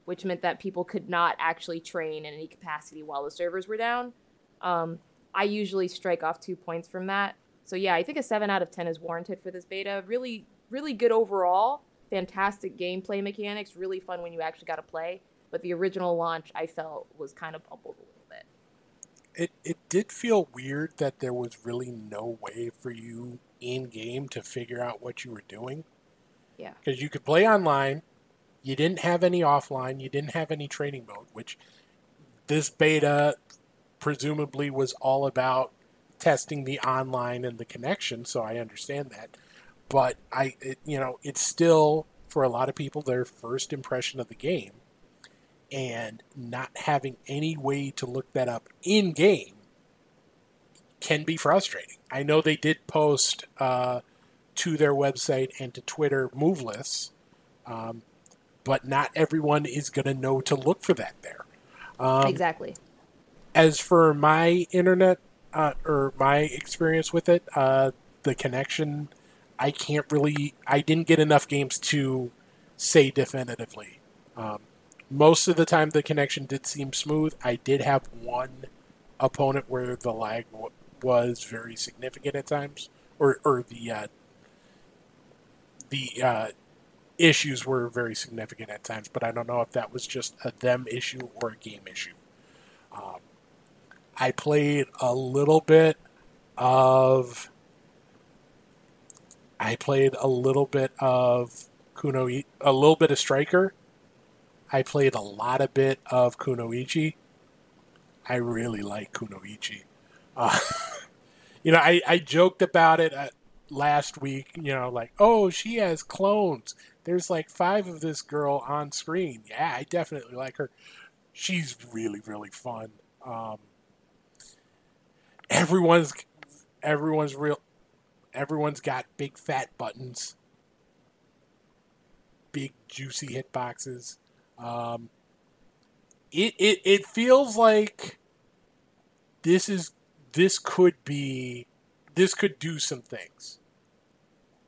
which meant that people could not actually train in any capacity while the servers were down. Um, I usually strike off two points from that. So yeah, I think a seven out of ten is warranted for this beta. Really, really good overall. Fantastic gameplay mechanics. Really fun when you actually got to play. But the original launch, I felt, was kind of bubbled a little bit. It it did feel weird that there was really no way for you in-game to figure out what you were doing. Yeah. Because you could play online, you didn't have any offline, you didn't have any training mode, which this beta presumably was all about testing the online and the connection, so I understand that. But, I, it, you know, it's still, for a lot of people, their first impression of the game. And not having any way to look that up in-game can be frustrating. I know they did post uh, to their website and to Twitter move lists, um, but not everyone is going to know to look for that there. Um, exactly. As for my internet uh, or my experience with it, uh, the connection, I can't really... I didn't get enough games to say definitively. Um Most of the time, the connection did seem smooth. I did have one opponent where the lag w- was very significant at times, or or the uh, the uh, issues were very significant at times. But I don't know if that was just a them issue or a game issue. Um, I played a little bit of I played a little bit of Kuno, a little bit of Striker. I played a lot of bit of Kunoichi. I really like Kunoichi. Uh, you know, I, I joked about it uh, last week, you know, like, oh, she has clones. There's like five of this girl on screen. Yeah, I definitely like her. She's really, really fun. Um, everyone's everyone's real. Everyone's got big fat buttons. Big juicy hitboxes. Um, it, it, it feels like this is, this could be, this could do some things.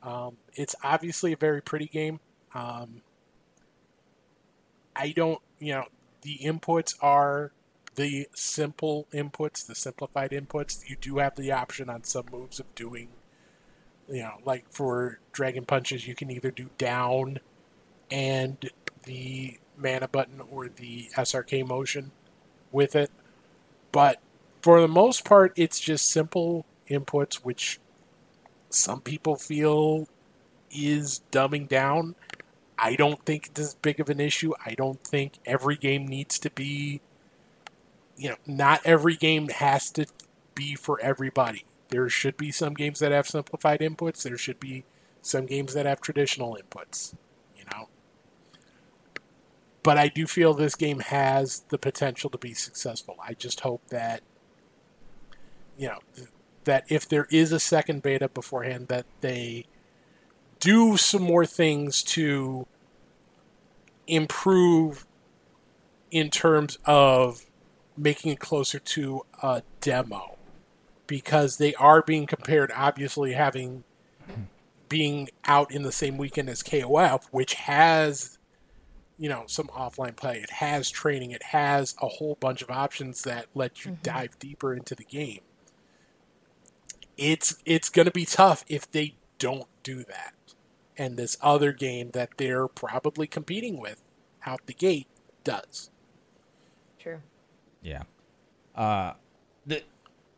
Um, it's obviously a very pretty game. Um, I don't, you know, the inputs are the simple inputs, the simplified inputs. You do have the option on some moves of doing, you know, like for Dragon Punches, you can either do down and the mana button or the S R K motion with it, but for the most part it's just simple inputs, which some people feel is dumbing down. I don't think it's as big of an issue. I don't think every game needs to be, you know, not every game has to be for everybody. There should be some games that have simplified inputs. There should be some games that have traditional inputs, you know. But I do feel this game has the potential to be successful. I just hope that, you know, th- that if there is a second beta beforehand, that they do some more things to improve in terms of making it closer to a demo, because they are being compared, obviously, having being out in the same weekend as K O F, which has, you know, some offline play. It has training. It has a whole bunch of options that let you mm-hmm. dive deeper into the game. It's it's going to be tough if they don't do that. And this other game that they're probably competing with out the gate does. Sure. Yeah. Uh, the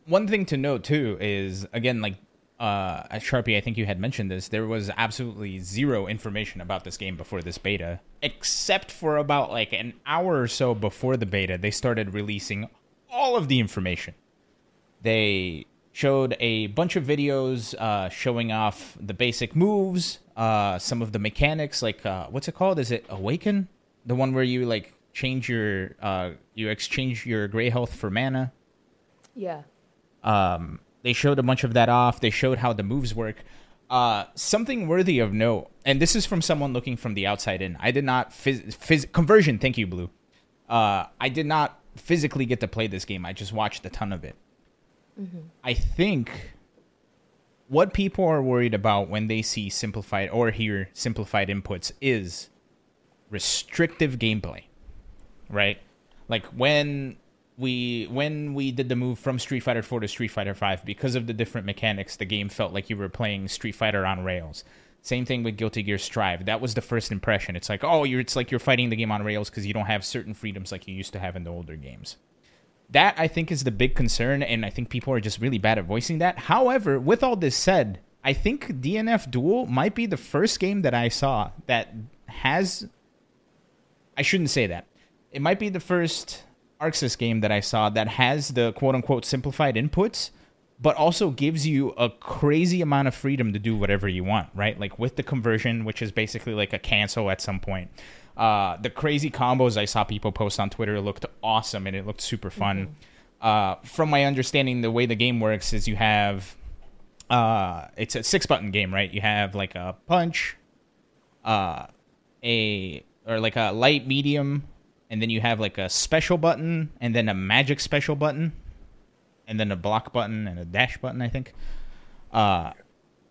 one thing to note, too, is, again, like, uh, at Sharpie, I think you had mentioned this, there was absolutely zero information about this game before this beta, except for about, like, an hour or so before the beta, they started releasing all of the information. They showed a bunch of videos uh, showing off the basic moves, uh, some of the mechanics, like, uh, what's it called? Is it Awaken? The one where you, like, change your, uh, you exchange your gray health for mana? Yeah. Um, they showed a bunch of that off. They showed how the moves work. Uh, something worthy of note, and this is from someone looking from the outside in. I did not, phys- phys- conversion, thank you, Blue. Uh, I did not physically get to play this game. I just watched a ton of it. Mm-hmm. I think what people are worried about when they see simplified or hear simplified inputs is restrictive gameplay, right? Like when we when we did the move from Street Fighter four to Street Fighter five, because of the different mechanics, the game felt like you were playing Street Fighter on rails. Same thing with Guilty Gear Strive. That was the first impression. It's like, oh, you're it's like you're fighting the game on rails because you don't have certain freedoms like you used to have in the older games. That, I think, is the big concern, and I think people are just really bad at voicing that. However, with all this said, I think D N F Duel might be the first game that I saw that has... I shouldn't say that. It might be the first Arxis game that I saw that has the quote-unquote simplified inputs, but also gives you a crazy amount of freedom to do whatever you want, right? Like with the conversion, which is basically like a cancel at some point. Uh, the crazy combos I saw people post on Twitter looked awesome, and it looked super fun. Mm-hmm. Uh, from my understanding, the way the game works is you have... Uh, it's a six-button game, right? You have like a punch, uh, a or like a light, medium, and then you have like a special button, and then a magic special button, and then a block button, and a dash button, I think. Uh,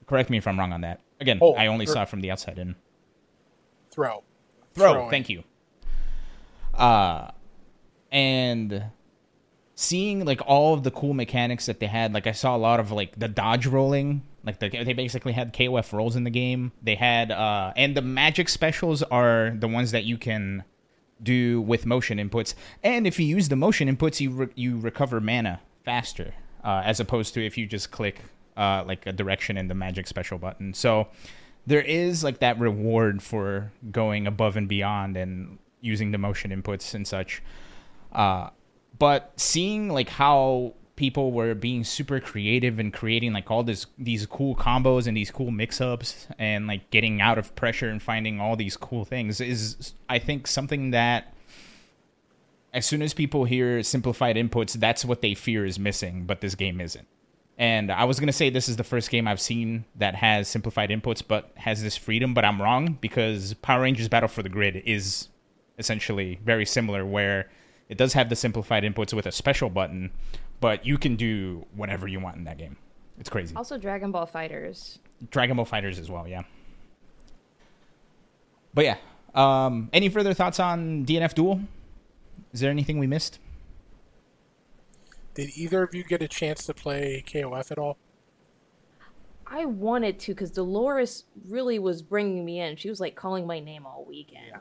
correct me if I'm wrong on that. Again, oh, I only throw. saw it from the outside in. Throw. Throw, Throwing. Thank you. Uh, and seeing, like, all of the cool mechanics that they had, like, I saw a lot of, like, the dodge rolling. Like, the, they basically had K O F rolls in the game. They had, uh, and the magic specials are the ones that you can do with motion inputs. And if you use the motion inputs, you re- you recover mana faster, uh, as opposed to if you just click, uh, like, a direction in the magic special button. So... there is, like, that reward for going above and beyond and using the motion inputs and such. Uh, but seeing, like, how people were being super creative and creating, like, all this these cool combos and these cool mix-ups and, like, getting out of pressure and finding all these cool things is, I think, something that as soon as people hear simplified inputs, that's what they fear is missing, but this game isn't. And I was going to say this is the first game I've seen that has simplified inputs but has this freedom, but I'm wrong, because Power Rangers Battle for the Grid is essentially very similar, where it does have the simplified inputs with a special button, but you can do whatever you want in that game. It's crazy. Also Dragon Ball FighterZ. Dragon Ball FighterZ as well, yeah. But yeah, um, any further thoughts on D N F Duel? Is there anything we missed? Did either of you get a chance to play K O F at all? I wanted to, because Dolores really was bringing me in. She was, like, calling my name all weekend. Yeah,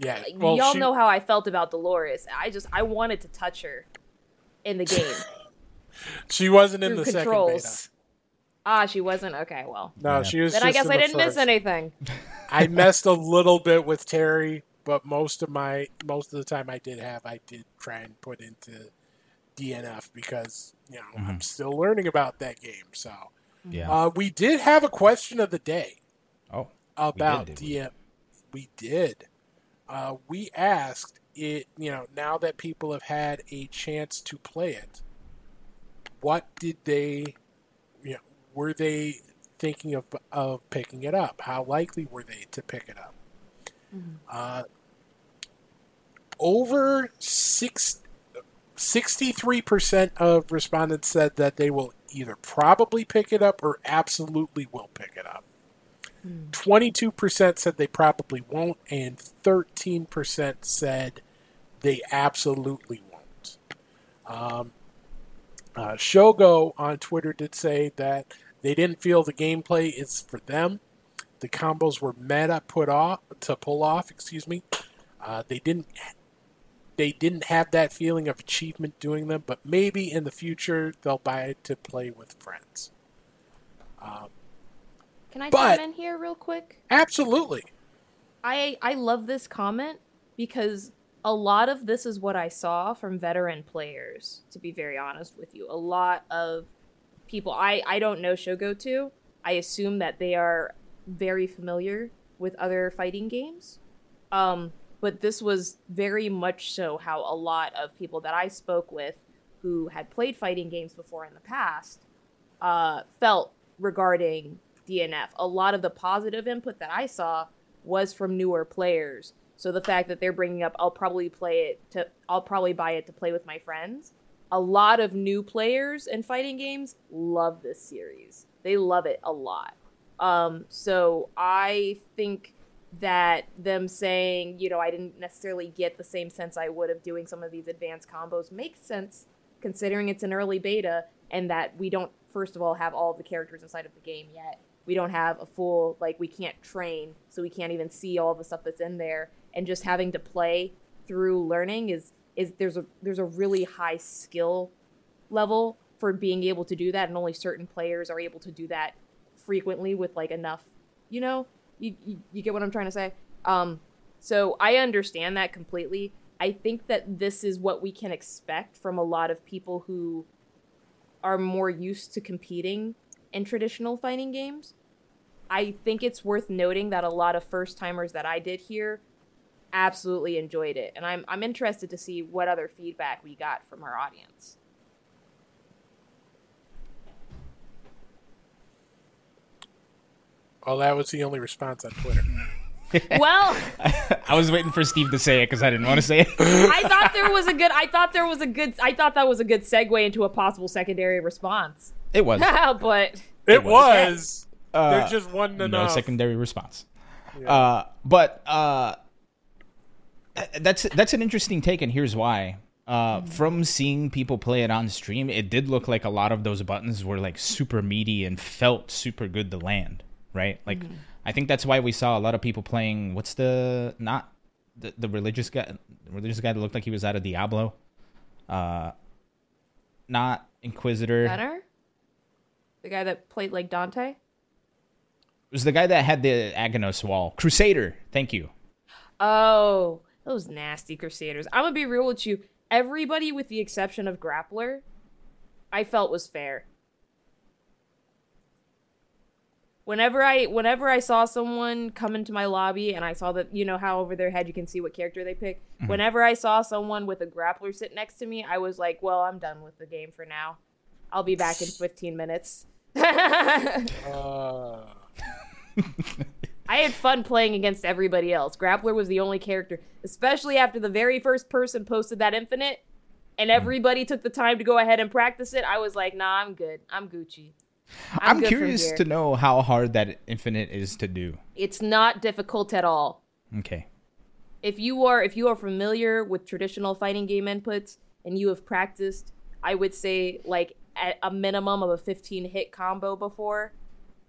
yeah. Like, well, y'all she... know how I felt about Dolores. I just, I wanted to touch her in the game. She wasn't in the controls. Second beta. Ah, she wasn't? Okay, well. No, yeah. She was Then just I guess I didn't first. miss anything. I messed a little bit with Terry, but most of my, most of the time I did have, I did try and put into... D N F, because you know mm-hmm. I'm still learning about that game. So yeah. uh, we did have a question of the day. Oh, about D N F. We? we did. Uh, we asked it. You know, now that people have had a chance to play it, what did they were they thinking of of picking it up? How likely were they to pick it up? Mm-hmm. Uh, over six, sixty-three percent of respondents said that they will either probably pick it up or absolutely will pick it up. Mm. twenty-two percent said they probably won't, and thirteen percent said they absolutely won't. Um, uh, Shogo on Twitter did say that they didn't feel the gameplay is for them. The combos were meta put off to pull off. Excuse me. Uh, they didn't. They didn't have that feeling of achievement doing them. But maybe in the future they'll buy it to play with friends. Um, Can I come in here real quick? Absolutely. I I love this comment because a lot of this is what I saw from veteran players. To be very honest with you, a lot of people I I don't know Shogo to. I assume that they are very familiar with other fighting games, um, but this was very much so how a lot of people that I spoke with who had played fighting games before in the past uh, felt regarding D N F. A lot of the positive input that I saw was from newer players, so the fact that they're bringing up, I'll probably play it to, I'll probably buy it to play with my friends. A lot of new players in fighting games love this series. They love it a lot. Um, so I think that them saying, you know, I didn't necessarily get the same sense I would of doing some of these advanced combos makes sense considering it's an early beta and that we don't, first of all, have all the characters inside of the game yet. We don't have a full, like, we can't train, so we can't even see all the stuff that's in there. And just having to play through learning is, is there's a, there's a really high skill level for being able to do that. And only certain players are able to do that frequently with like enough, you know, you, you you get what I'm trying to say. Um, so I understand that completely. I think that this is what we can expect from a lot of people who are more used to competing in traditional fighting games. I think it's worth noting that a lot of first timers that I did hear absolutely enjoyed it, and I'm I'm interested to see what other feedback we got from our audience. Oh, that was the only response on Twitter. Well, I, I was waiting for Steve to say it because I didn't want to say it. I thought there was a good. I thought there was a good. I thought that was a good segue into a possible secondary response. It was, but it, it was. was. Uh, there just wasn't enough. No secondary response. Yeah. Uh, but uh, that's that's an interesting take, and here's why. Uh, from seeing people play it on stream, it did look like a lot of those buttons were like super meaty and felt super good to land. Right? Like, mm-hmm. I think that's why we saw a lot of people playing, what's the, not the, the religious guy, the religious guy that looked like he was out of Diablo. Uh, not Inquisitor. Gunner? The guy that played like Dante? It was the guy that had the Aghanos wall. Crusader. Thank you. Oh, those nasty Crusaders. I'm going to be real with you. Everybody with the exception of Grappler, I felt was fair. Whenever I whenever I saw someone come into my lobby and I saw that, you know, how over their head you can see what character they pick. Mm-hmm. Whenever I saw someone with a grappler sit next to me, I was like, well, I'm done with the game for now. I'll be back in fifteen minutes. uh... I had fun playing against everybody else. Grappler was the only character, especially after the very first person posted that infinite and everybody took the time to go ahead and practice it. I was like, nah, I'm good. I'm Gucci. I'm, I'm curious to know how hard that infinite is to do. It's not difficult at all. Okay. If you are if you are familiar with traditional fighting game inputs and you have practiced, I would say like at a minimum of a fifteen hit combo before,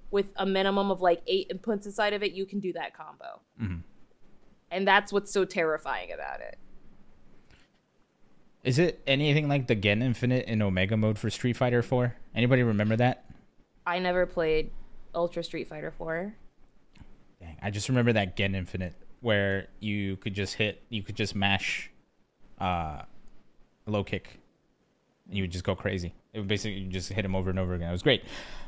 with a minimum of like eight inputs inside of it, you can do that combo. Mm-hmm. And that's what's so terrifying about it. Is it anything like the Gen Infinite in Omega mode for Street Fighter four? Anybody remember that? I never played Ultra Street Fighter four. Dang, I just remember that Gen Infinite where you could just hit, you could just mash uh, low kick and you would just go crazy. It would basically, you just hit him over and over again. It was great.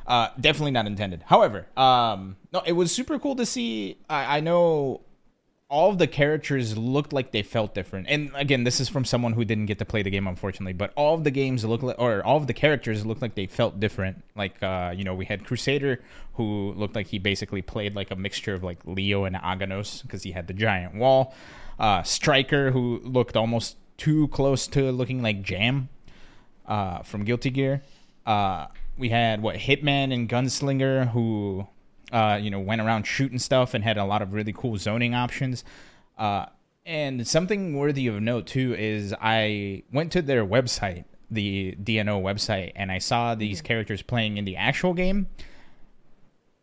Uh, definitely not intended. However, um, no, it was super cool to see. I, I know all of the characters looked like they felt different. And again, this is from someone who didn't get to play the game, unfortunately. But all of the games look like, or all of the characters looked like they felt different. Like, uh, you know, we had Crusader, who looked like he basically played like a mixture of like Leo and Aghanos, because he had the giant wall. Uh, Striker, who looked almost too close to looking like Jam uh, from Guilty Gear. Uh, we had, what, Hitman and Gunslinger, who... Uh, you know, went around shooting stuff and had a lot of really cool zoning options. Uh, and something worthy of note, too, is I went to their website, the D N O website, and I saw these characters playing in the actual game.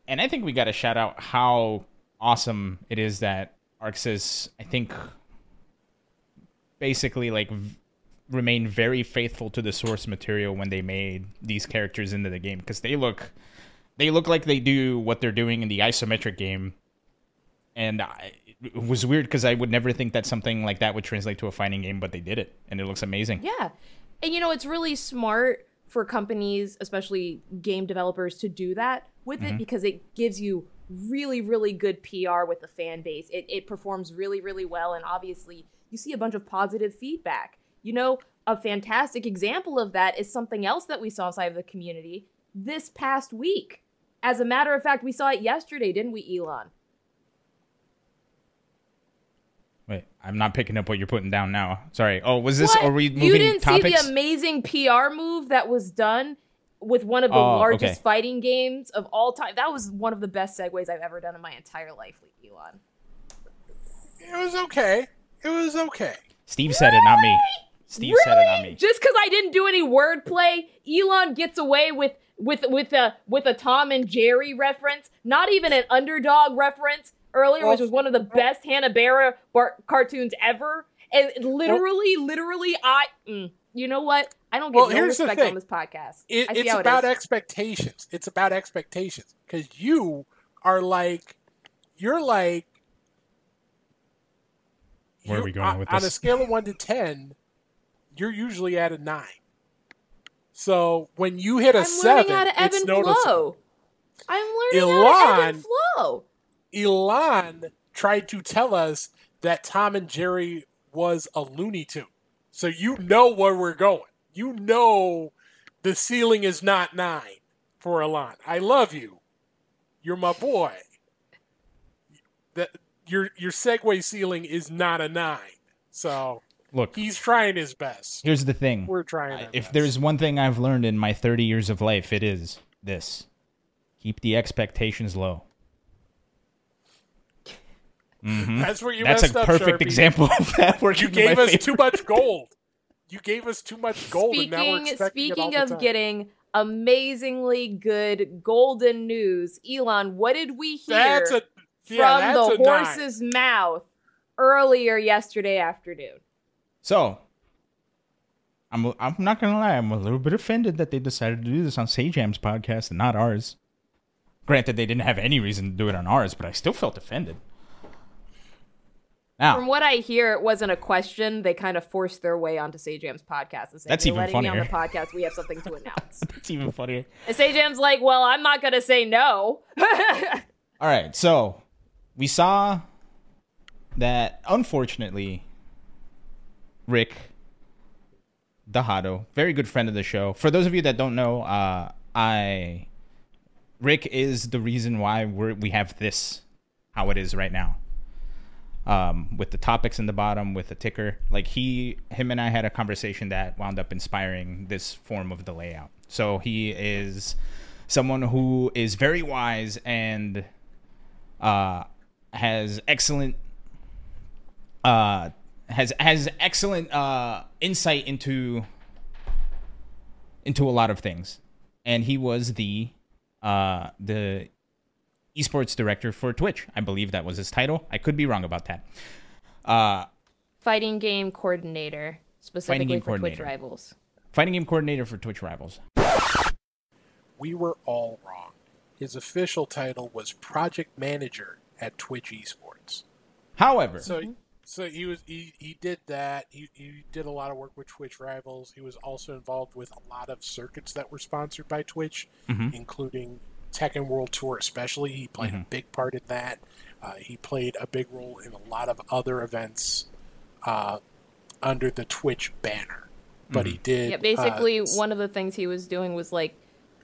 And I think we got to shout out how awesome it is that Arxis, I think, basically, like, v- remained very faithful to the source material when they made these characters into the game, because they look... They look like they do what they're doing in the isometric game. And I, it was weird because I would never think that something like that would translate to a fighting game, but they did it, and it looks amazing. Yeah. And, you know, it's really smart for companies, especially game developers, to do that with mm-hmm. it, because it gives you really, really good P R with the fan base. It, it performs really, really well, and obviously you see a bunch of positive feedback. You know, a fantastic example of that is something else that we saw inside of the community this past week. As a matter of fact, we saw it yesterday, didn't we, Elon? Wait, I'm not picking up what you're putting down now. Sorry. Oh, was this, what? Are we moving topics? You didn't topics? See the amazing P R move that was done with one of the oh, largest okay. fighting games of all time? That was one of the best segues I've ever done in my entire life, Elon. It was okay. It was okay. Steve really? said it, not me. Steve really? said it, not me. Just because I didn't do any wordplay, Elon gets away with... With with a with a Tom and Jerry reference, not even an Underdog reference earlier, well, which was one of the best Hanna-Barbera bar- cartoons ever. And literally, well, literally, I, mm, you know what? I don't get well, no respect on this podcast. It, I see it's how it about is. expectations. It's about expectations, because you are like, you're like, where you, are we going on, with this? On a scale of one to ten, you're usually at a nine. So when you hit a I'm seven, out of ebb it's noticeable. I'm learning Elon, out of ebb and flow. Elon tried to tell us that Tom and Jerry was a Looney Tune. So you know where we're going. You know the ceiling is not nine for Elon. I love you. You're my boy. The, your, your Segway ceiling is not a nine. So... Look, he's trying his best. Here's the thing. We're trying our best. If there's one thing I've learned in my thirty years of life, it is this. Keep the expectations low. Mm-hmm. That's where you That's messed a up, perfect Sharpie. Example of that. You gave us favorite. too much gold. You gave us too much gold. Speaking, and now we're expecting speaking it all of the time. Getting amazingly good golden news, Elon, what did we hear that's a, yeah, from that's the horse's nine. mouth earlier yesterday afternoon? So, I'm I'm not going to lie, I'm a little bit offended that they decided to do this on Sajam's podcast and not ours. Granted, they didn't have any reason to do it on ours, but I still felt offended. Now, from what I hear, it wasn't a question. They kind of forced their way onto Sajam's podcast and said, that's you're even letting funnier. me on the podcast, we have something to announce. That's even funnier. And Sajam's like, well, I'm not going to say no. All right, so we saw that, unfortunately... Rick Dahado, very good friend of the show. For those of you that don't know, uh, I Rick is the reason why we we have this how it is right now, um, with the topics in the bottom, with the ticker. Like he, him, and I had a conversation that wound up inspiring this form of the layout. So he is someone who is very wise and uh, has excellent. Uh, has has excellent uh, insight into into a lot of things. And he was the uh, the esports director for Twitch. I believe that was his title. I could be wrong about that. Uh, Fighting game coordinator, specifically game for coordinator. Twitch Rivals. Fighting game coordinator for Twitch Rivals. We were all wrong. His official title was project manager at Twitch Esports. However... So- So he was he, he did that. He, he did a lot of work with Twitch Rivals. He was also involved with a lot of circuits that were sponsored by Twitch, mm-hmm. including Tekken World Tour especially. He played mm-hmm. a big part in that. Uh, he played a big role in a lot of other events uh, under the Twitch banner. But mm-hmm. he did... Yeah, basically, uh, one of the things he was doing was, like,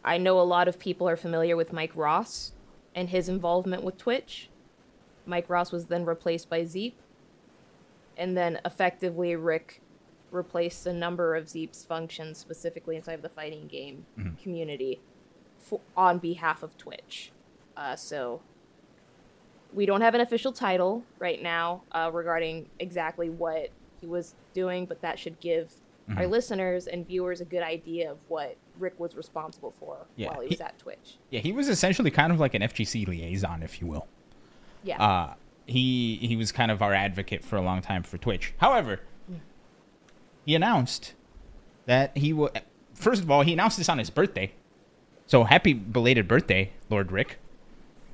I know a lot of people are familiar with Mike Ross and his involvement with Twitch. Mike Ross was then replaced by Zeep. And then, effectively, Rick replaced a number of Zeep's functions, specifically inside the fighting game mm-hmm. community, for, on behalf of Twitch. Uh, so... We don't have an official title right now uh, regarding exactly what he was doing, but that should give mm-hmm. our listeners and viewers a good idea of what Rick was responsible for yeah, while he, he was at Twitch. Yeah, he was essentially kind of like an F G C liaison, if you will. Yeah. Uh, he he was kind of our advocate for a long time for Twitch. However, mm. he announced that he will... First of all, he announced this on his birthday. So happy belated birthday, Lord Rick.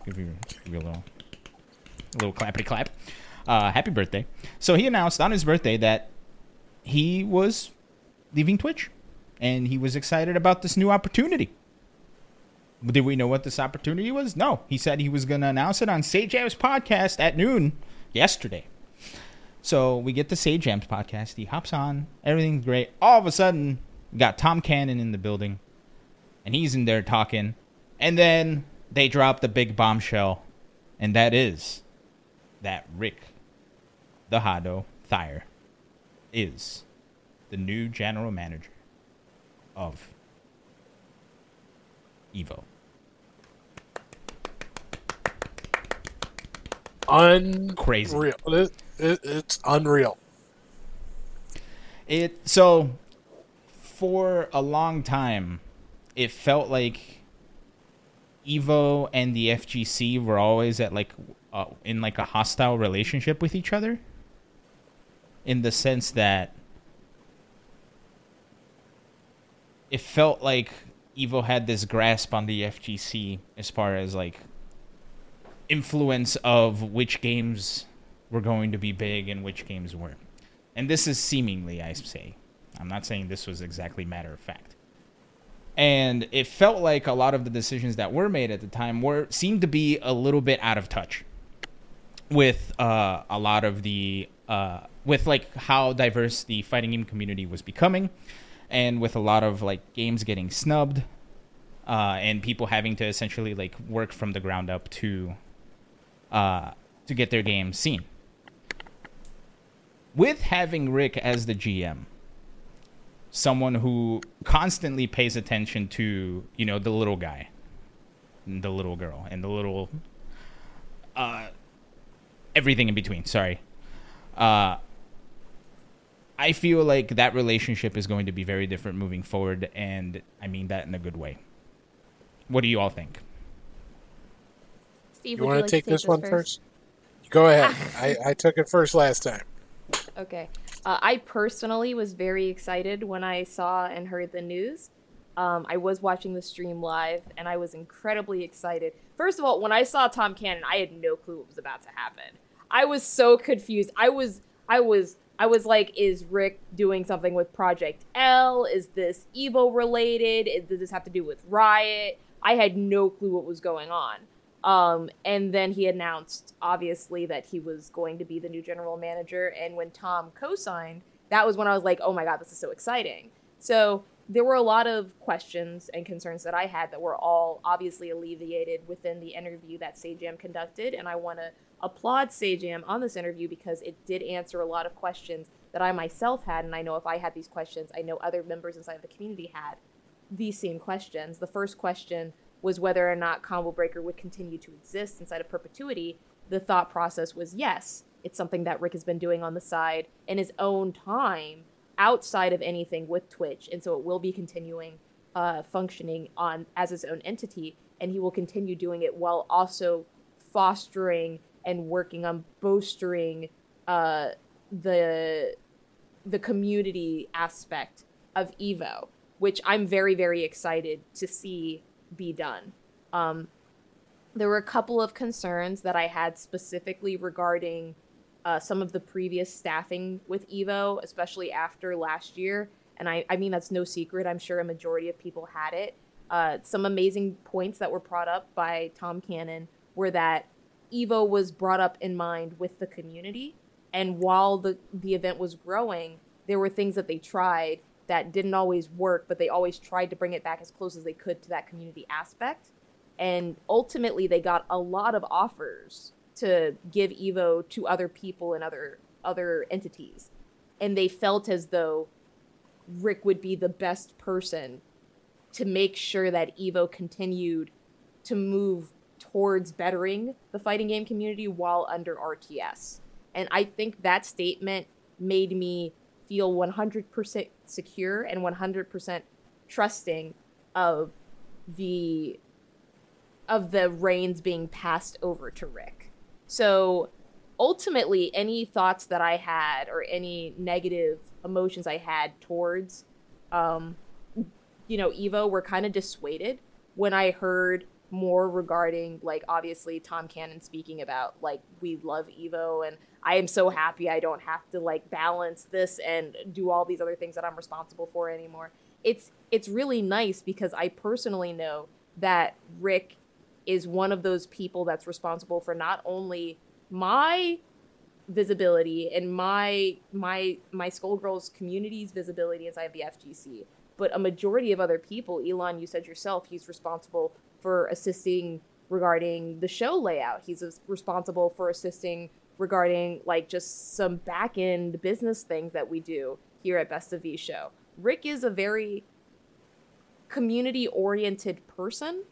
Give you, give you a little... A little clappity clap. Uh, happy birthday. So he announced on his birthday that he was leaving Twitch. And he was excited about this new opportunity. Did we know what this opportunity was? No. He said he was going to announce it on SageJam's podcast at noon yesterday. So we get to SageJam's podcast. He hops on. Everything's great. All of a sudden, we got Tom Cannon in the building. And he's in there talking. And then they drop the big bombshell. And that is... that Rick, the Hado Thayer, is the new general manager of Evo. Unreal. Crazy. It, it, it's unreal. It so, for a long time, it felt like Evo and the F G C were always at, like... Uh, in like a hostile relationship with each other, in the sense that it felt like Evo had this grasp on the F G C as far as like influence of which games were going to be big and which games weren't. And this is seemingly, I say, I'm not saying this was exactly matter of fact. And it felt like a lot of the decisions that were made at the time were seemed to be a little bit out of touch with uh, a lot of the uh, with like how diverse the fighting game community was becoming, and with a lot of like games getting snubbed uh, and people having to essentially like work from the ground up to uh, to get their games seen. With having Rick as the G M, someone who constantly pays attention to, you know, the little guy and the little girl and the little uh, everything in between. Sorry. Uh, I feel like that relationship is going to be very different moving forward, and I mean that in a good way. What do you all think? Steve, you want to like take, take this, this one first? first? Go ahead. I, I took it first last time. Okay. Uh, I personally was very excited when I saw and heard the news. Um, I was watching the stream live, and I was incredibly excited. First of all, when I saw Tom Cannon, I had no clue what was about to happen. I was so confused. I was, I was, I was like, is Rick doing something with Project L? Is this Evo related? Does this have to do with Riot? I had no clue what was going on. Um, and then he announced, obviously, that he was going to be the new general manager. And when Tom co-signed, that was when I was like, oh my God, this is so exciting. So there were a lot of questions and concerns that I had that were all obviously alleviated within the interview that SageJam conducted. And I want to applaud SageJam on this interview because it did answer a lot of questions that I myself had. And I know if I had these questions, I know other members inside of the community had these same questions. The first question was whether or not Combo Breaker would continue to exist inside of perpetuity. The thought process was yes, it's something that Rick has been doing on the side in his own time outside of anything with Twitch. And so it will be continuing uh, functioning on as his own entity, and he will continue doing it while also fostering and working on bolstering uh, the, the community aspect of Evo, which I'm very, very excited to see be done. Um, there were a couple of concerns that I had specifically regarding uh, some of the previous staffing with Evo, especially after last year. And I, I mean, that's no secret. I'm sure a majority of people had it. Uh, some amazing points that were brought up by Tom Cannon were that Evo was brought up in mind with the community. And while the, the event was growing, there were things that they tried that didn't always work, but they always tried to bring it back as close as they could to that community aspect. And ultimately, they got a lot of offers to give Evo to other people and other other entities. And they felt as though Rick would be the best person to make sure that Evo continued to move towards bettering the fighting game community while under R T S. And I think that statement made me feel one hundred percent secure and one hundred percent trusting of the of the reins being passed over to Rick. So ultimately, any thoughts that I had or any negative emotions I had towards, um, you know, Evo were kind of dissuaded when I heard more regarding, like, obviously Tom Cannon speaking about, like, we love Evo and I am so happy I don't have to, like, balance this and do all these other things that I'm responsible for anymore. It's it's really nice because I personally know that Rick is one of those people that's responsible for not only my visibility and my my my Skullgirls community's visibility inside the F G C, but a majority of other people. Elon, you said yourself, he's responsible for assisting regarding the show layout. He's responsible for assisting regarding, like, just some back-end business things that we do here at Best of V Show. Rick is a very community-oriented person,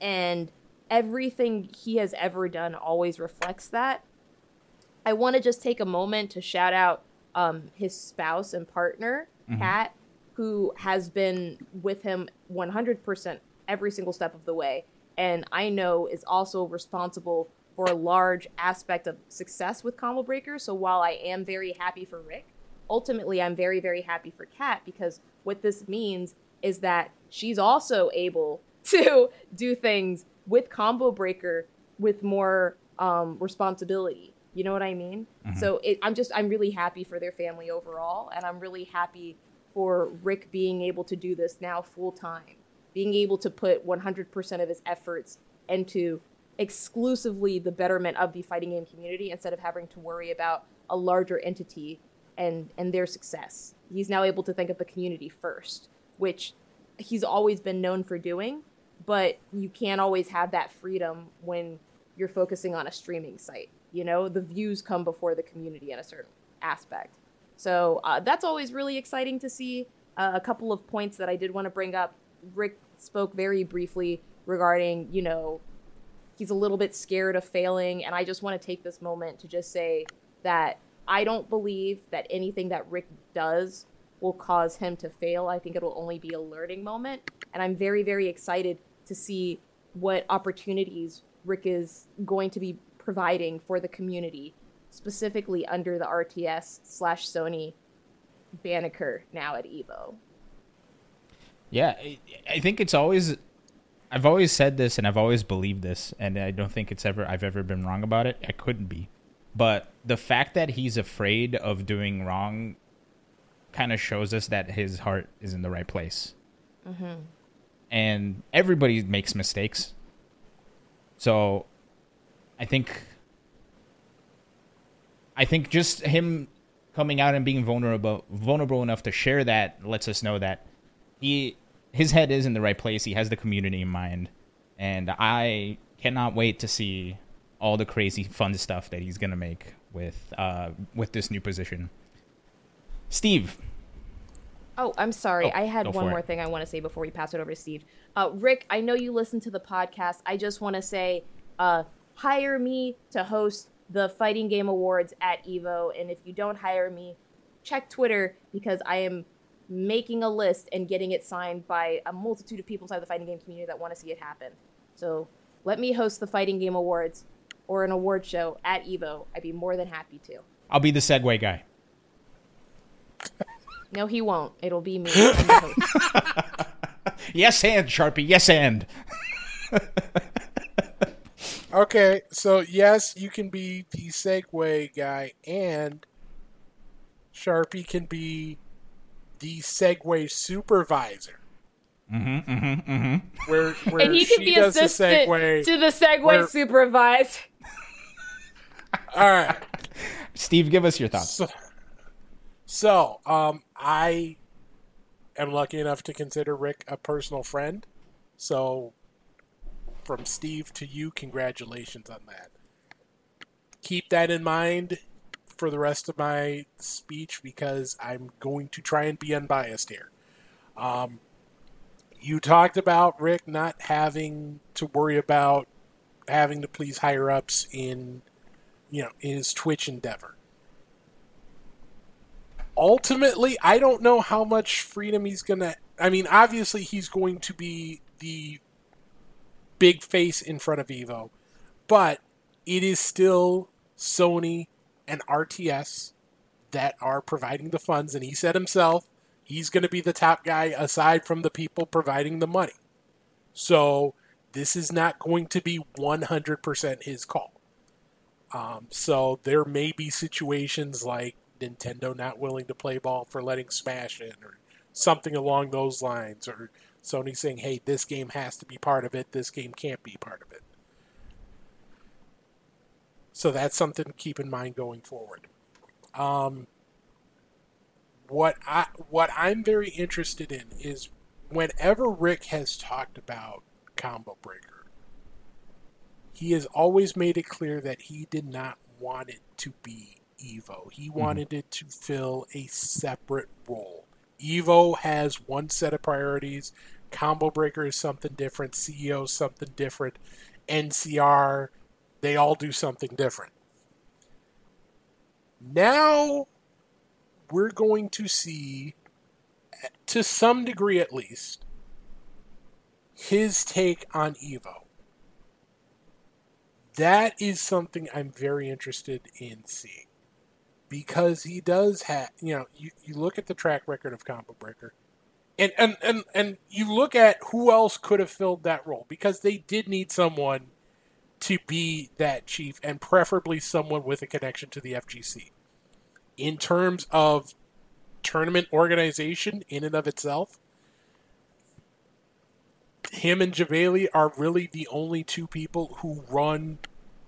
and everything he has ever done always reflects that. I want to just take a moment to shout out um, his spouse and partner, mm-hmm. Kat, who has been with him one hundred percent every single step of the way, and I know is also responsible for a large aspect of success with Combo Breaker. So while I am very happy for Rick, ultimately I'm very, very happy for Kat, because what this means is that she's also able to do things with Combo Breaker with more um, responsibility. You know what I mean? Mm-hmm. So it, I'm just, I'm really happy for their family overall, and I'm really happy for Rick being able to do this now full time, being able to put one hundred percent of his efforts into exclusively the betterment of the fighting game community instead of having to worry about a larger entity and, and their success. He's now able to think of the community first, which he's always been known for doing, but you can't always have that freedom when you're focusing on a streaming site. You know, the views come before the community in a certain aspect. So uh, that's always really exciting to see. Uh, a couple of points that I did want to bring up. Rick spoke very briefly regarding, you know, he's a little bit scared of failing. And I just want to take this moment to just say that I don't believe that anything that Rick does will cause him to fail. I think it will only be a learning moment. And I'm very, very excited to see what opportunities Rick is going to be providing for the community, specifically under the R T S slash Sony moniker now at Evo. Yeah, I think it's always, I've always said this and I've always believed this, and I don't think it's ever, I've ever been wrong about it. I couldn't be. But the fact that he's afraid of doing wrong kind of shows us that his heart is in the right place. Mm-hmm. And everybody makes mistakes. So I think, I think just him coming out and being vulnerable, vulnerable enough to share that lets us know that he, his head is in the right place. He has the community in mind. And I cannot wait to see all the crazy fun stuff that he's going to make with uh, with this new position. Steve. Oh, I'm sorry. Oh, I had one more it. thing I want to say before we pass it over to Steve. Uh, Rick, I know you listen to the podcast. I just want to say, uh, hire me to host the Fighting Game Awards at Evo. And if you don't hire me, check Twitter, because I am making a list and getting it signed by a multitude of people inside the fighting game community that want to see it happen. So let me host the Fighting Game Awards or an award show at Evo. I'd be more than happy to. I'll be the segue guy. No, he won't. It'll be me. Yes, and Sharpie. Yes, and. Okay, so yes, you can be the segue guy, and Sharpie can be the Segway supervisor. Mm-hmm, mm-hmm, mm-hmm. Where, where and he can be assistant the segue, to the Segway where... supervisor. All right. Steve, give us your thoughts. So, so um, I am lucky enough to consider Rick a personal friend. So from Steve to you, congratulations on that. Keep that in mind for the rest of my speech because I'm going to try and be unbiased here. Um, you talked about Rick not having to worry about having to please higher ups in, you know, in his Twitch endeavor. Ultimately, I don't know how much freedom he's going to, I mean, obviously he's going to be the big face in front of Evo, but it is still Sony and R T S that are providing the funds. And he said himself, he's going to be the top guy aside from the people providing the money. So this is not going to be one hundred percent his call. Um, so there may be situations like Nintendo not willing to play ball for letting Smash in or something along those lines, or Sony saying, hey, this game has to be part of it. This game can't be part of it. So that's something to keep in mind going forward. Um, what I what I'm very interested in is whenever Rick has talked about Combo Breaker, he has always made it clear that he did not want it to be Evo. He wanted mm. it to fill a separate role. Evo has one set of priorities. Combo Breaker is something different. C E O is something different. N C R... they all do something different. Now we're going to see, to some degree at least, his take on Evo. That is something I'm very interested in seeing. Because he does have, you know, you, you look at the track record of Combo Breaker. And, and, and, and you look at who else could have filled that role. Because they did need someone to be that chief, and preferably someone with a connection to the F G C. In terms of tournament organization in and of itself, him and Javeli are really the only two people who run,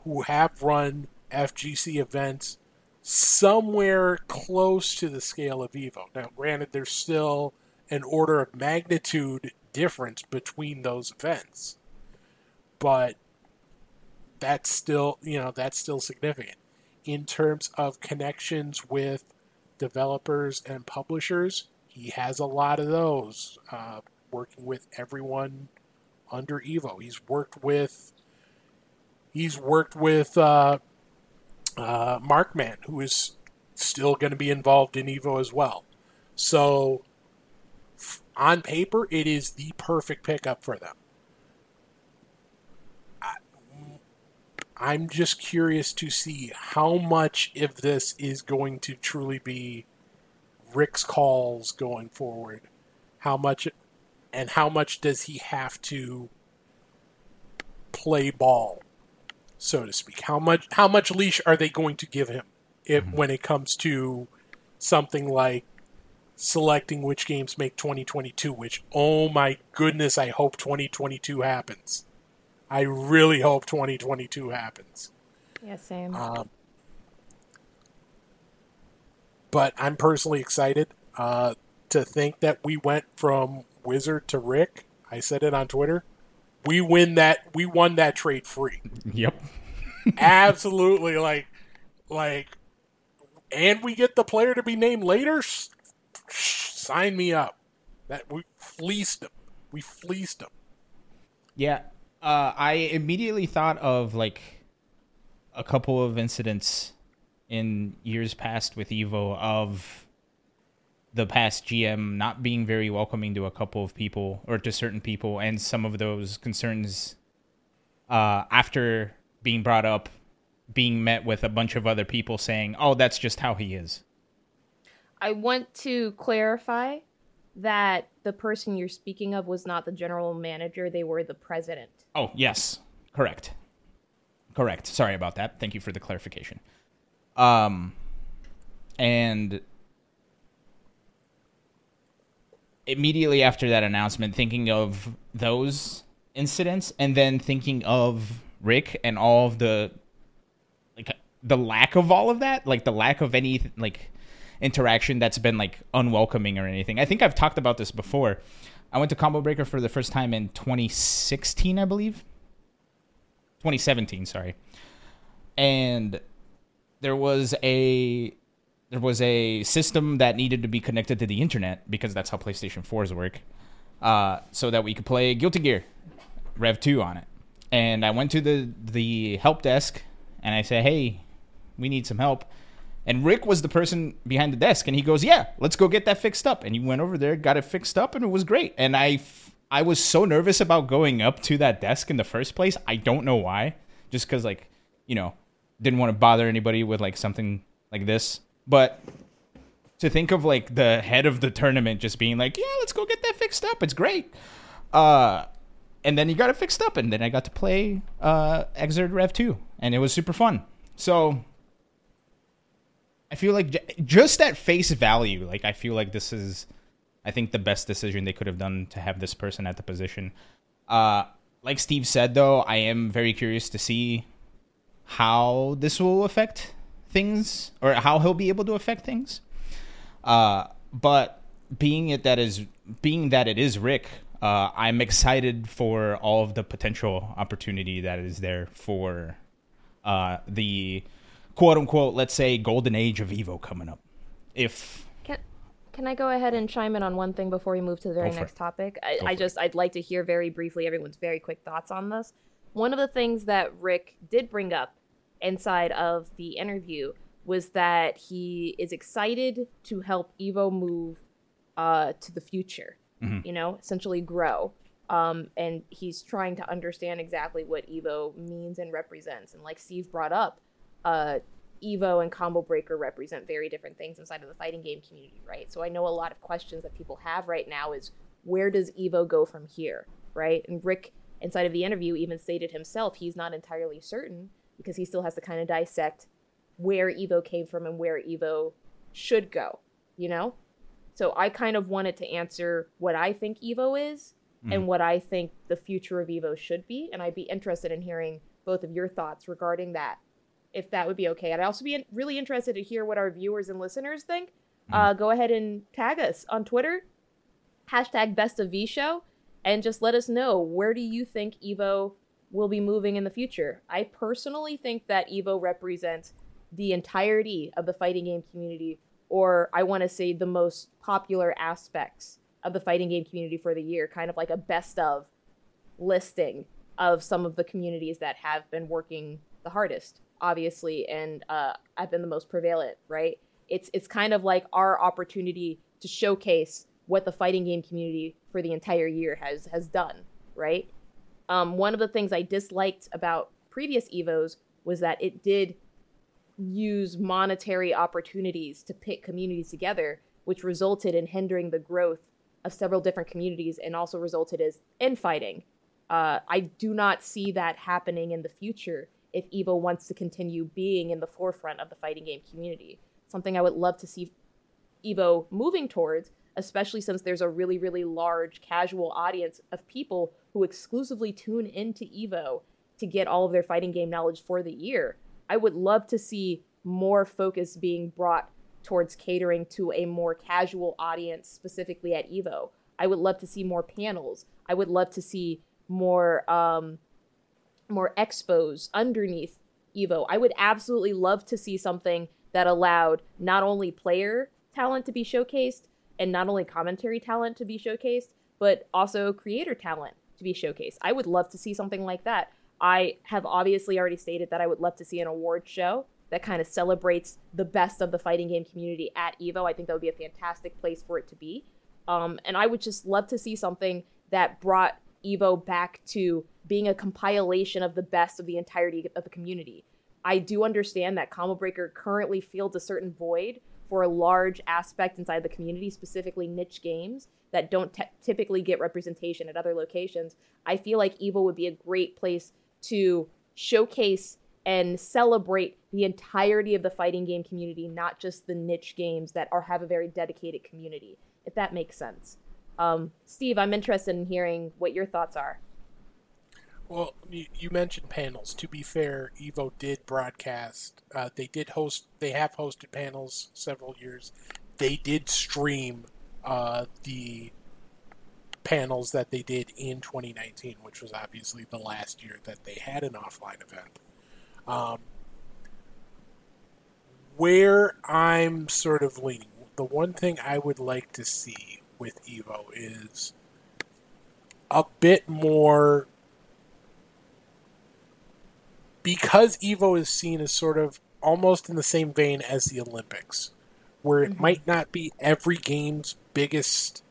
who have run F G C events somewhere close to the scale of Evo. Now, granted, there's still an order of magnitude difference between those events, but that's still, you know, that's still significant in terms of connections with developers and publishers. He has a lot of those, uh, working with everyone under Evo. He's worked with, he's worked with, uh, uh, Markman, who is still going to be involved in Evo as well. So on paper, it is the perfect pickup for them. I'm just curious to see how much of this is going to truly be Rick's calls going forward. How much, and how much does he have to play ball, so to speak? How much, how much leash are they going to give him if, mm-hmm. when it comes to something like selecting which games make twenty twenty-two, which, oh my goodness, I hope twenty twenty-two happens. I really hope twenty twenty-two happens. Yeah, same. Um, but I'm personally excited uh, to think that we went from Wizard to Rick. I said it on Twitter. We win that. We won that trade free. Yep. Absolutely. Like, like, and we get the player to be named later. Sign me up. That we fleeced him. We fleeced him. Yeah. Uh, I immediately thought of, like, a couple of incidents in years past with Evo of the past G M not being very welcoming to a couple of people or to certain people, and some of those concerns uh, after being brought up, being met with a bunch of other people saying, oh, that's just how he is. I want to clarify that the person you're speaking of was not the general manager. They were the president. Oh, yes. Correct. Correct. Sorry about that. Thank you for the clarification. Um, and immediately after that announcement, thinking of those incidents, and then thinking of Rick and all of the, like, the lack of all of that, like the lack of any, like, interaction that's been, like, unwelcoming or anything. I think I've talked about this before. I went to Combo Breaker for the first time in twenty sixteen, I believe. twenty seventeen, sorry. And there was a there was a system that needed to be connected to the internet, because that's how PlayStation fours work, uh, so that we could play Guilty Gear Rev two on it. And I went to the, the help desk, and I said, hey, we need some help. And Rick was the person behind the desk, and he goes, yeah, let's go get that fixed up. And he went over there, got it fixed up, and it was great. And I, f- I was so nervous about going up to that desk in the first place. I don't know why, just because, like, you know, didn't want to bother anybody with, like, something like this. But to think of, like, the head of the tournament just being like, yeah, let's go get that fixed up. It's great. Uh, and then he got it fixed up, and then I got to play uh, Exert Rev two, and it was super fun. So I feel like just at face value, like, I feel like this is, I think, the best decision they could have done to have this person at the position. Uh, like Steve said, though, I am very curious to see how this will affect things, or how he'll be able to affect things. Uh, but being it that is being that it is Rick, uh, I'm excited for all of the potential opportunity that is there for uh, the quote-unquote, let's say, golden age of Evo coming up. If can, can I go ahead and chime in on one thing before we move to the very next it. topic? I, I just, it. I'd like to hear very briefly everyone's very quick thoughts on this. One of the things that Rick did bring up inside of the interview was that he is excited to help Evo move uh, to the future, mm-hmm. you know, essentially grow. Um, and he's trying to understand exactly what Evo means and represents. And like Steve brought up, Uh, Evo and Combo Breaker represent very different things inside of the fighting game community, right? So I know a lot of questions that people have right now is, where does Evo go from here, right? And Rick, inside of the interview, even stated himself he's not entirely certain, because he still has to kind of dissect where Evo came from and where Evo should go, you know? So I kind of wanted to answer what I think Evo is mm. and what I think the future of Evo should be, and I'd be interested in hearing both of your thoughts regarding that, if that would be okay. I'd also be really interested to hear what our viewers and listeners think. Mm. Uh, go ahead and tag us on Twitter, hashtag Best of V Show, and just let us know, where do you think Evo will be moving in the future? I personally think that Evo represents the entirety of the fighting game community, or I want to say the most popular aspects of the fighting game community for the year, kind of like a best of listing of some of the communities that have been working the hardest, obviously, and uh, I've been the most prevalent, right? It's it's kind of like our opportunity to showcase what the fighting game community for the entire year has has done, right? Um, one of the things I disliked about previous Evos was that it did use monetary opportunities to pit communities together, which resulted in hindering the growth of several different communities, and also resulted as infighting. Uh, I do not see that happening in the future if Evo wants to continue being in the forefront of the fighting game community. Something I would love to see Evo moving towards, especially since there's a really, really large casual audience of people who exclusively tune into Evo to get all of their fighting game knowledge for the year. I would love to see more focus being brought towards catering to a more casual audience, specifically at Evo. I would love to see more panels. I would love to see more... Um, more expos underneath Evo. I would absolutely love to see something that allowed not only player talent to be showcased and not only commentary talent to be showcased, but also creator talent to be showcased. I would love to see something like that. I have obviously already stated that I would love to see an award show that kind of celebrates the best of the fighting game community at Evo. I think that would be a fantastic place for it to be. Um, and I would just love to see something that brought Evo back to being a compilation of the best of the entirety of the community. I do understand that Combo Breaker currently fills a certain void for a large aspect inside the community, specifically niche games that don't te- typically get representation at other locations. I feel like Evo would be a great place to showcase and celebrate the entirety of the fighting game community, not just the niche games that are have a very dedicated community, if that makes sense. Um, Steve, I'm interested in hearing what your thoughts are. Well, you mentioned panels. To be fair, Evo did broadcast. Uh, they did host. They have hosted panels several years. They did stream uh, the panels that they did in twenty nineteen, which was obviously the last year that they had an offline event. Um, where I'm sort of leaning, the one thing I would like to see with Evo is a bit more. Because Evo is seen as sort of almost in the same vein as the Olympics, where it mm-hmm. might not be every game's biggest,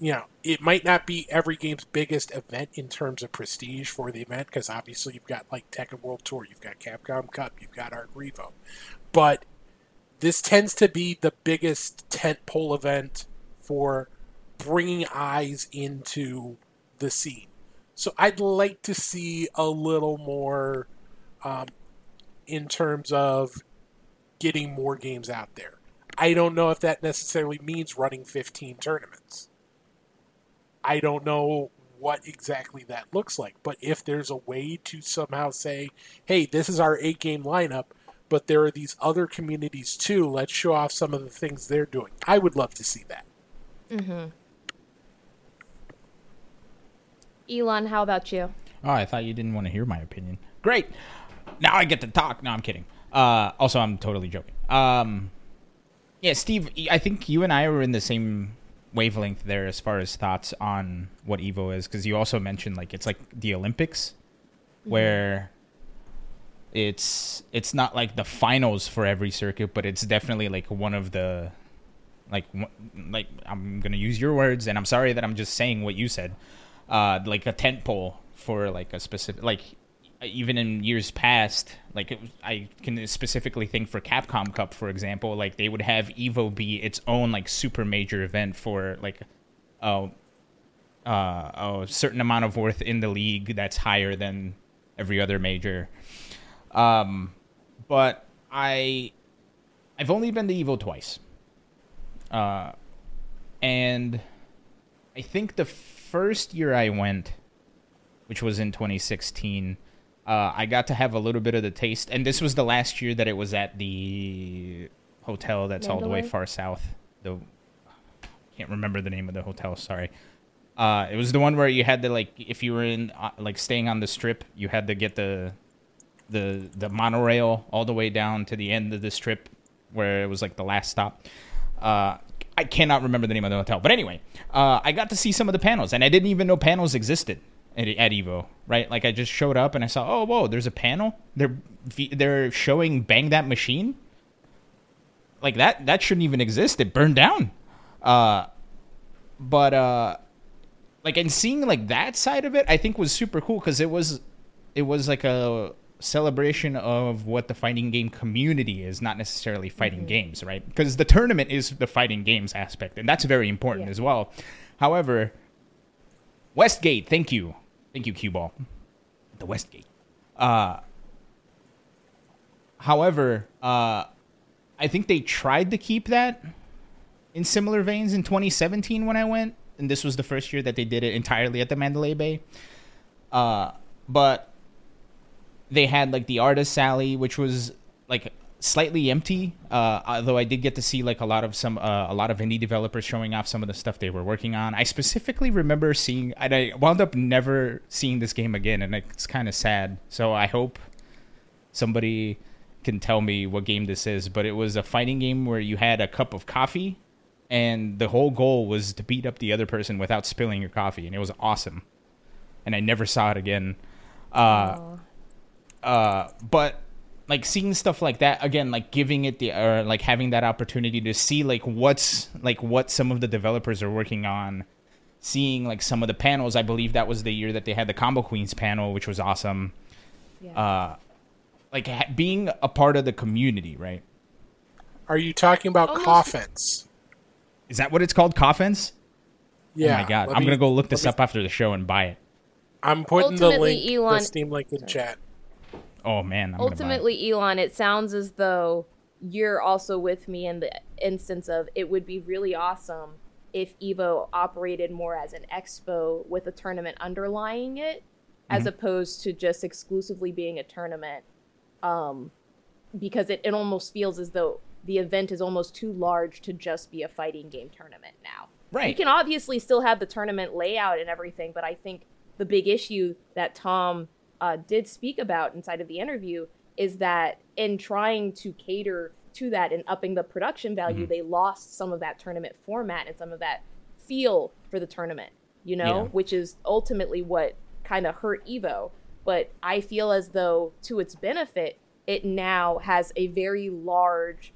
you know, it might not be every game's biggest event in terms of prestige for the event, because obviously you've got like Tekken World Tour, you've got Capcom Cup, you've got Arc Revo. But this tends to be the biggest tentpole event for bringing eyes into the scene. So I'd like to see a little more... Um, in terms of getting more games out there. I don't know if that necessarily means running fifteen tournaments. I don't know what exactly that looks like, but if there's a way to somehow say, hey, this is our eight-game lineup, but there are these other communities too, let's show off some of the things they're doing. I would love to see that. Mm-hmm. Elon, how about you? Oh, I thought you didn't want to hear my opinion. Great! Now I get to talk. No, I'm kidding. Uh, also, I'm totally joking. Um, yeah, Steve, I think you and I were in the same wavelength there as far as thoughts on what Evo is, because you also mentioned like it's like the Olympics, where it's it's not like the finals for every circuit, but it's definitely like one of the like like I'm gonna use your words, and I'm sorry that I'm just saying what you said, uh, like a tentpole for like a specific like. Even in years past, like it, I can specifically think for Capcom Cup, for example, like they would have Evo be its own like super major event for like a, uh, a certain amount of worth in the league that's higher than every other major. Um, but I, I've only been to Evo twice. Uh, and I think the first year I went, which was in twenty sixteen, Uh, I got to have a little bit of the taste. And this was the last year that it was at the hotel that's Mandalay? all the way far south. The I can't remember the name of the hotel, sorry. Uh, it was the one where you had to, like, if you were in, uh, like, staying on the strip, you had to get the, the, the monorail all the way down to the end of the strip where it was, like, the last stop. Uh, I cannot remember the name of the hotel. But anyway, uh, I got to see some of the panels, and I didn't even know panels existed. At, at Evo, right? Like I just showed up and I saw, oh, whoa, there's a panel. They're they're showing Bang That Machine. Like that that shouldn't even exist. It burned down. Uh, but uh, like and seeing like that side of it, I think was super cool because it was it was like a celebration of what the fighting game community is, not necessarily fighting mm-hmm. games, right? Because the tournament is the fighting games aspect, and that's very important yeah. as well. However, Westgate, thank you. Thank you, Cue Ball. The Westgate. Uh, however, uh, I think they tried to keep that in similar veins in twenty seventeen when I went, and this was the first year that they did it entirely at the Mandalay Bay. Uh, but they had like the Artist Alley, which was like slightly empty. Uh, although I did get to see like a lot of some uh, a lot of indie developers showing off some of the stuff they were working on. I specifically remember seeing, and I wound up never seeing this game again, and it's kind of sad. So I hope somebody can tell me what game this is. But it was a fighting game where you had a cup of coffee, and the whole goal was to beat up the other person without spilling your coffee, and it was awesome. And I never saw it again. Uh, uh, but. Like, seeing stuff like that, again, like, giving it the, or, like, having that opportunity to see, like, what's, like, what some of the developers are working on. Seeing, like, some of the panels. I believe that was the year that they had the Combo Queens panel, which was awesome. Yeah. Uh, like, ha- being a part of the community, right? Are you talking about oh, Coffins? Is that what it's called? Coffins? Yeah. Oh, my God. I'm going to go look this me, up after the show and buy it. I'm putting Ultimately, the link, Elon- the Steam link in Sorry. chat. Oh, man. I'm Ultimately, Elon, it sounds as though you're also with me in the instance of it would be really awesome if Evo operated more as an expo with a tournament underlying it, mm-hmm. as opposed to just exclusively being a tournament, um, because it, it almost feels as though the event is almost too large to just be a fighting game tournament now. Right. You can obviously still have the tournament layout and everything, but I think the big issue that Tom uh, did speak about inside of the interview is that in trying to cater to that and upping the production value, mm-hmm. they lost some of that tournament format and some of that feel for the tournament, you know, yeah. which is ultimately what kind of hurt Evo. But I feel as though, to its benefit, it now has a very large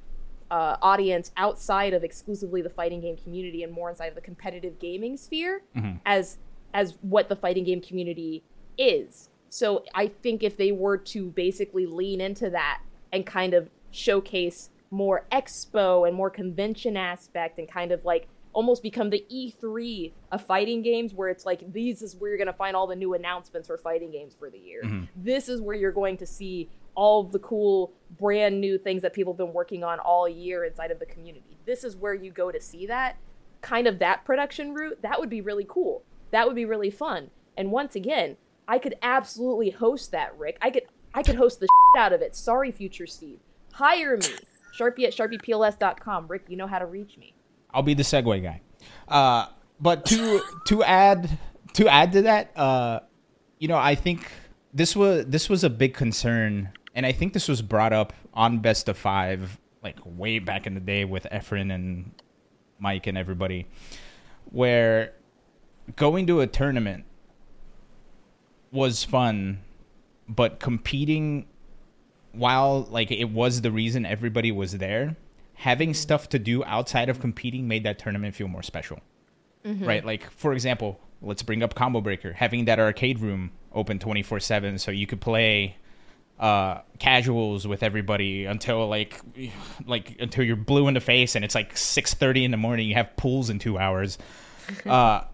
uh, audience outside of exclusively the fighting game community and more inside of the competitive gaming sphere, mm-hmm. as as what the fighting game community is. So I think if they were to basically lean into that and kind of showcase more expo and more convention aspect and kind of like almost become the E three of fighting games, where it's like, these is where you're going to find all the new announcements for fighting games for the year. Mm-hmm. This is where you're going to see all of the cool brand new things that people have been working on all year inside of the community. This is where you go to see that kind of that production route. That would be really cool. That would be really fun. And once again, I could absolutely host that, Rick. I could I could host the shit out of it. Sorry, future Steve. Hire me. Sharpie at sharpie p l s dot com. Rick, you know how to reach me. I'll be the segue guy. Uh, but to to add to add to that, uh, you know, I think this was this was a big concern, and I think this was brought up on Best of Five, like way back in the day with Efren and Mike and everybody, where going to a tournament was fun, but competing, while like it was the reason everybody was there, having stuff to do outside of competing made that tournament feel more special, mm-hmm. right? Like, for example, let's bring up Combo Breaker, having that arcade room open twenty-four seven so you could play uh casuals with everybody until like like until you're blue in the face and it's like six thirty in the morning. You have pools in two hours. uh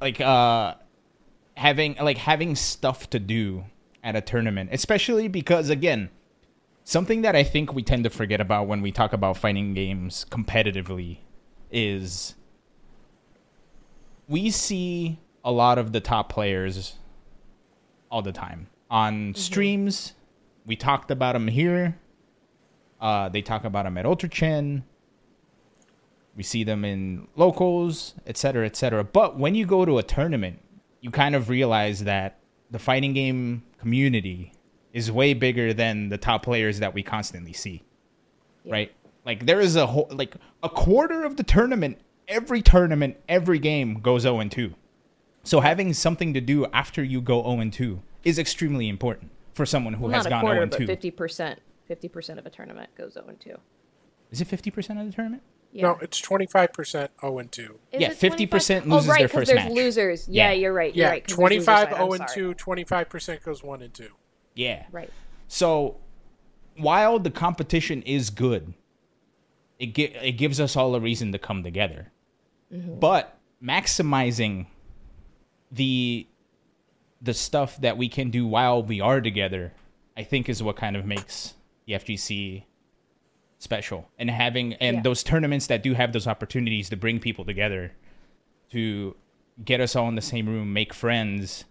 like uh having like having stuff to do at a tournament, especially because, again, something that I think we tend to forget about when we talk about fighting games competitively is we see a lot of the top players all the time on mm-hmm. streams. We talked about them here. Uh, they talk about them at UltraChen. We see them in locals, et cetera, et cetera. But when you go to a tournament, you kind of realize that the fighting game community is way bigger than the top players that we constantly see, yeah. right? Like, there is a whole, like a quarter of the tournament, every tournament, every game goes oh and two. So having something to do after you go oh and two is extremely important for someone who well, has gone quarter, oh and two. Not a quarter, but fifty percent. fifty percent of a tournament goes oh and two. Is it fifty percent of the tournament? Yeah. No, it's twenty-five percent oh and two. Is yeah, fifty percent loses oh, right, their first there's match. Losers. Yeah, yeah, you're right. You're yeah, right, twenty-five oh and two, twenty-five percent goes one and two. Yeah. Right. So while the competition is good, it gi- it gives us all a reason to come together. Mm-hmm. But maximizing the the stuff that we can do while we are together, I think, is what kind of makes the F G C special, and having and yeah. those tournaments that do have those opportunities to bring people together, to get us all in the same room, make friends.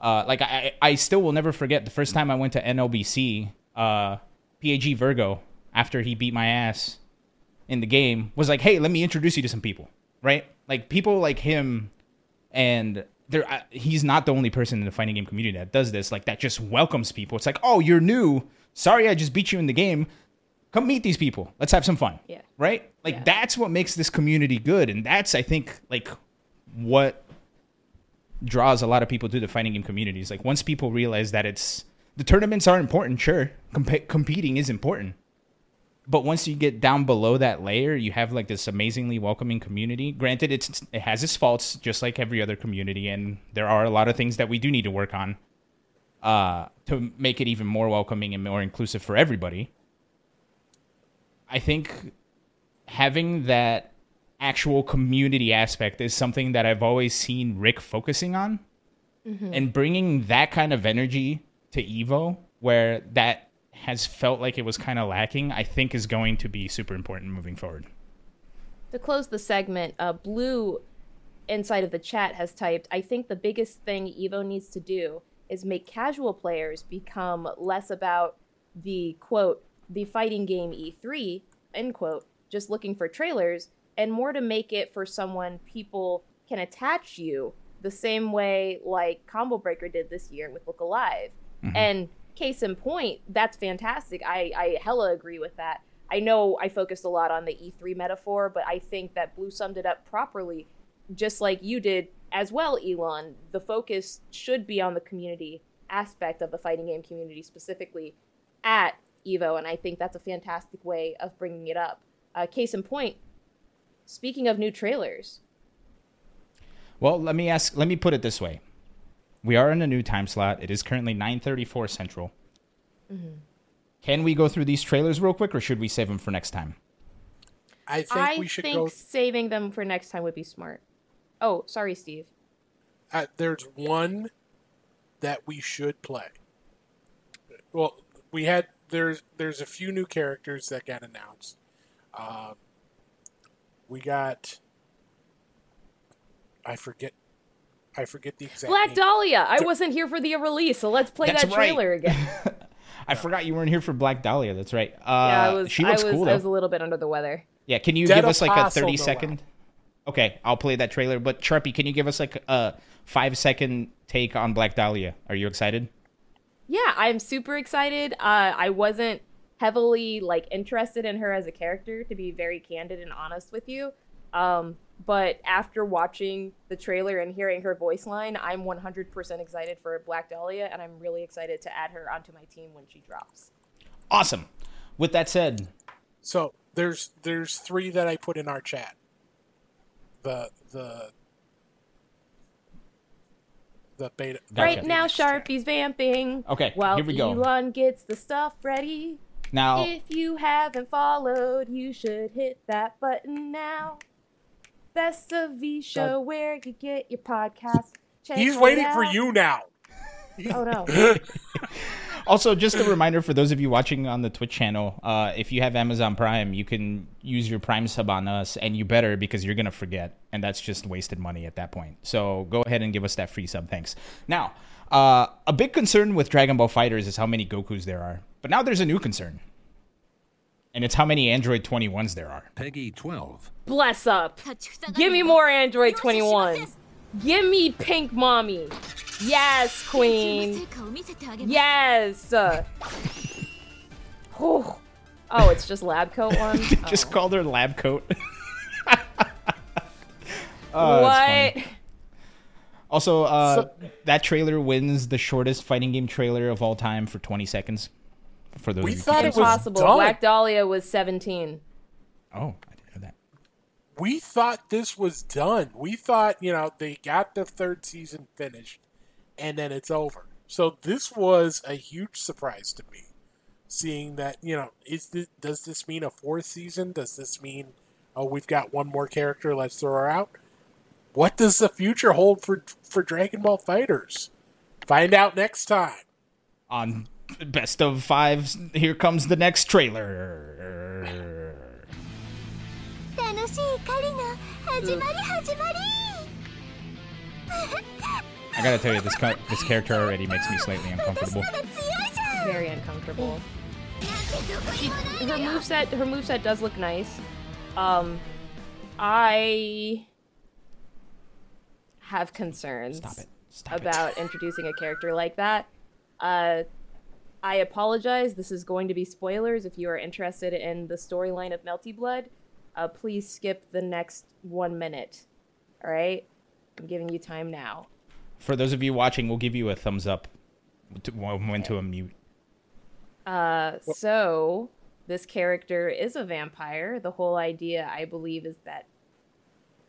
Uh, like I, I still will never forget the first time I went to N L B C. Uh, P A G Virgo, after he beat my ass in the game, was like, "Hey, let me introduce you to some people." Right? Like people like him, and there uh, he's not the only person in the fighting game community that does this. Like that just welcomes people. It's like, "Oh, you're new. Sorry, I just beat you in the game. Come meet these people. Let's have some fun." Yeah. Right? Like yeah. that's what makes this community good. And that's, I think, like what draws a lot of people to the fighting game communities. Like once people realize that it's the tournaments are important, sure. Comp- competing is important. But once you get down below that layer, you have like this amazingly welcoming community. Granted, it's it has its faults just like every other community, and there are a lot of things that we do need to work on uh, to make it even more welcoming and more inclusive for everybody. I think having that actual community aspect is something that I've always seen Rick focusing on, mm-hmm. and bringing that kind of energy to Evo, where that has felt like it was kind of lacking, I think is going to be super important moving forward. to close the segment, uh, Blue inside of the chat has typed, I think the biggest thing Evo needs to do is make casual players become less about the, quote, the fighting game E three, end quote, just looking for trailers, and more to make it for someone people can attach you the same way like Combo Breaker did this year with Look Alive. Mm-hmm. And case in point, that's fantastic. I, I hella agree with that. I know I focused a lot on the E three metaphor, but I think that Blue summed it up properly, just like you did as well, Elon. The focus should be on the community aspect of the fighting game community specifically at Evo, and I think that's a fantastic way of bringing it up. Uh, case in point, speaking of new trailers. Well, let me ask, let me put it this way. We are in a new time slot. It is currently nine thirty-four Central. Mm-hmm. Can we go through these trailers real quick, or should we save them for next time? I think I we should think go... saving them for next time would be smart. Oh, sorry, Steve. Uh, there's one that we should play. Well, we had there's there's a few new characters that got announced. Um, we got I forget I forget the exact Black name. Dahlia. I wasn't here for the release, so let's play That's that trailer right. again. I forgot you weren't here for Black Dahlia. That's right. Uh, yeah, I was, she looks I was, cool, though. I was a little bit under the weather. Yeah, can you Dead give us like a thirty-second? Okay, I'll play that trailer. But Sharpie, can you give us like a five-second take on Black Dahlia? Are you excited? Yeah, I'm super excited. Uh, I wasn't heavily like interested in her as a character, to be very candid and honest with you. Um, but after watching the trailer and hearing her voice line, I'm one hundred percent excited for Black Dahlia, and I'm really excited to add her onto my team when she drops. Awesome. With that said, so there's there's three that I put in our chat. The the the beta. Right gotcha. Now, Sharpie's vamping. Okay, while here we go. Elon gets the stuff ready. Now, if you haven't followed, you should hit that button now. Best of V show uh, where you get your podcast. Check he's waiting out. For you now. Oh, no. Also, just a reminder for those of you watching on the Twitch channel, uh, if you have Amazon Prime, you can use your Prime sub on us, and you better, because you're going to forget, and that's just wasted money at that point. So go ahead and give us that free sub. Thanks. Now, uh, a big concern with Dragon Ball FighterZ is how many Gokus there are. But now there's a new concern. And it's how many Android twenty-ones there are. Peggy twelve. Bless up. Give me more Android twenty-one. Give me Pink Mommy. Yes, Queen. Yes. Oh, it's just lab coat one? Oh. Just called her lab coat. Oh, what? Also, uh, so- that trailer wins the shortest fighting game trailer of all time for twenty seconds. For those we thought it was possible. Black Dahlia was seventeen. Oh, I didn't know that. We thought this was done. We thought, you know, they got the third season finished, and then it's over. So this was a huge surprise to me, seeing that, you know, is this, does this mean a fourth season? Does this mean, oh, we've got one more character, let's throw her out? What does the future hold for for Dragon Ball FighterZ? Find out next time. On Best of Fives, here comes the next trailer. I gotta tell you, this ca- this character already makes me slightly uncomfortable. Very uncomfortable. She, her moveset, her moveset does look nice. Um, I have concerns Stop it. Stop about it. Introducing a character like that. Uh. I apologize. This is going to be spoilers. If you are interested in the storyline of Melty Blood, uh, please skip the next one minute. All right? I'm giving you time now. For those of you watching, we'll give you a thumbs up to, when to unmute. Uh, so, this character is a vampire. The whole idea, I believe, is that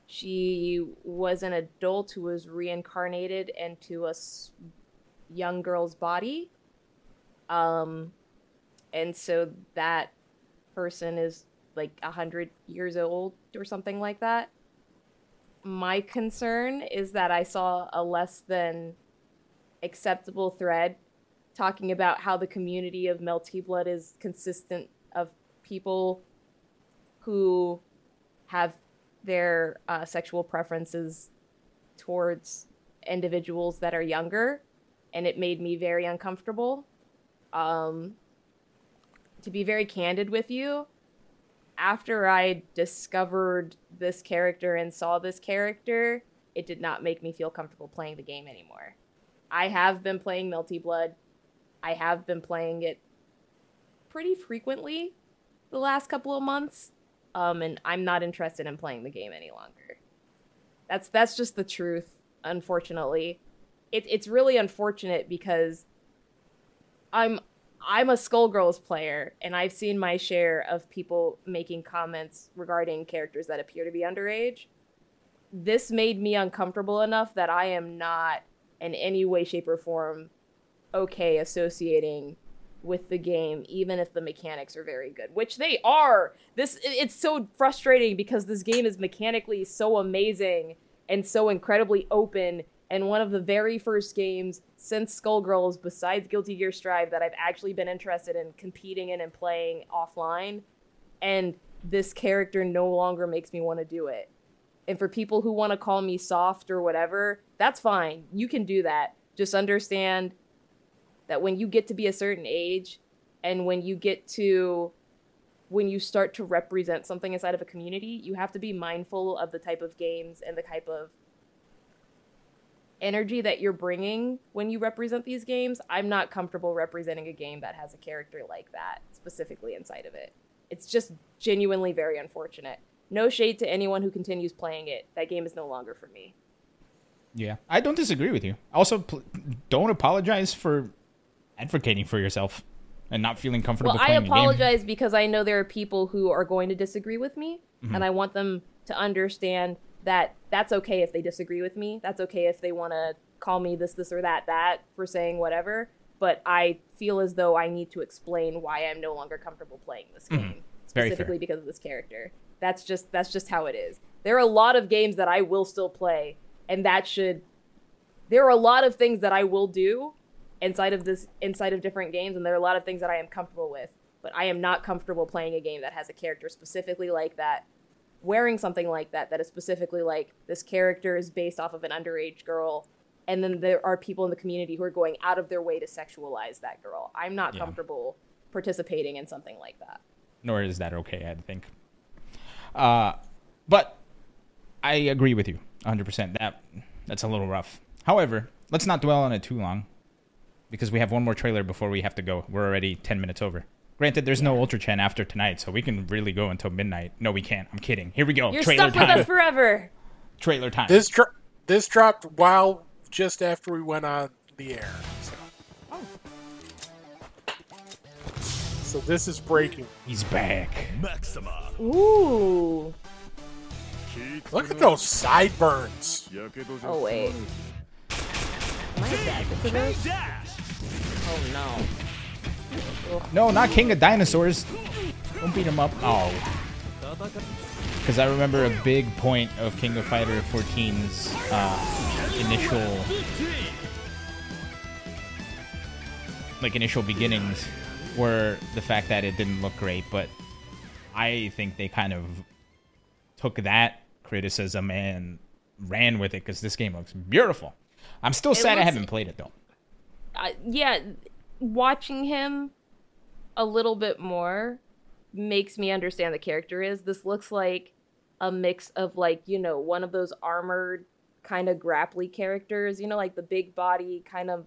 she was an adult who was reincarnated into a young girl's body. Um, and so that person is like a hundred years old or something like that. My concern is that I saw a less than acceptable thread talking about how the community of Melty Blood is consistent of people who have their uh, sexual preferences towards individuals that are younger, and it made me very uncomfortable. Um, to be very candid with you, after I discovered this character and saw this character, it did not make me feel comfortable playing the game anymore. I have been playing Melty Blood. I have been playing it pretty frequently the last couple of months, um, and I'm not interested in playing the game any longer. That's that's just the truth, unfortunately. It, it's really unfortunate because I'm I'm a Skullgirls player, and I've seen my share of people making comments regarding characters that appear to be underage. This made me uncomfortable enough that I am not in any way, shape, or form okay associating with the game, even if the mechanics are very good, which they are. This it's so frustrating because this game is mechanically so amazing and so incredibly open, and one of the very first games since Skullgirls, besides Guilty Gear Strive, that I've actually been interested in competing in and playing offline, and this character no longer makes me want to do it. And for people who want to call me soft or whatever, that's fine. You can do that. Just understand that when you get to be a certain age and when you get to, when you start to represent something inside of a community, you have to be mindful of the type of games and the type of energy that you're bringing when you represent these games. I'm not comfortable representing a game that has a character like that specifically inside of it. It's just genuinely very unfortunate. No shade to anyone who continues playing it. That game is no longer for me. Yeah, I don't disagree with you. Also, pl- don't apologize for advocating for yourself and not feeling comfortable well, playing the game. I apologize because I know there are people who are going to disagree with me, mm-hmm. and I want them to understand that that's okay if they disagree with me. That's okay if they want to call me this, this, or that, that for saying whatever. But I feel as though I need to explain why I'm no longer comfortable playing this game, mm-hmm. specifically because of this character. That's just that's just how it is. There are a lot of games that I will still play, and that should. There are a lot of things that I will do inside of this inside of different games, and there are a lot of things that I am comfortable with. But I am not comfortable playing a game that has a character specifically like that, wearing something like that that is specifically like this character is based off of an underage girl, and then there are people in the community who are going out of their way to sexualize that girl. I'm not yeah. comfortable participating in something like that. Nor is that okay, I think. Uh, but I agree with you one hundred percent. That that's a little rough. However, let's not dwell on it too long because we have one more trailer before we have to go. We're already ten minutes over. Granted, there's yeah. no Ultra Chan after tonight, so we can really go until midnight. No, we can't. I'm kidding. Here we go. You're trailer stuck time. With us forever. Trailer time. This dro- this dropped while just after we went on the air. So, oh. so this is breaking. He's back. Maxima. Ooh. Look at those sideburns. Oh, wait. Am I adapted to this? Oh, no. No, not King of Dinosaurs. Don't beat him up. Oh. Because I remember a big point of King of Fighter fourteen's uh, initial... Like, initial beginnings were the fact that it didn't look great, but I think they kind of... took that criticism and ran with it because this game looks beautiful. I'm still it sad looks, I haven't played it, though. Uh, yeah, watching him a little bit more makes me understand the character is. This looks like a mix of, like, you know, one of those armored kind of grapply characters. You know, like the big body kind of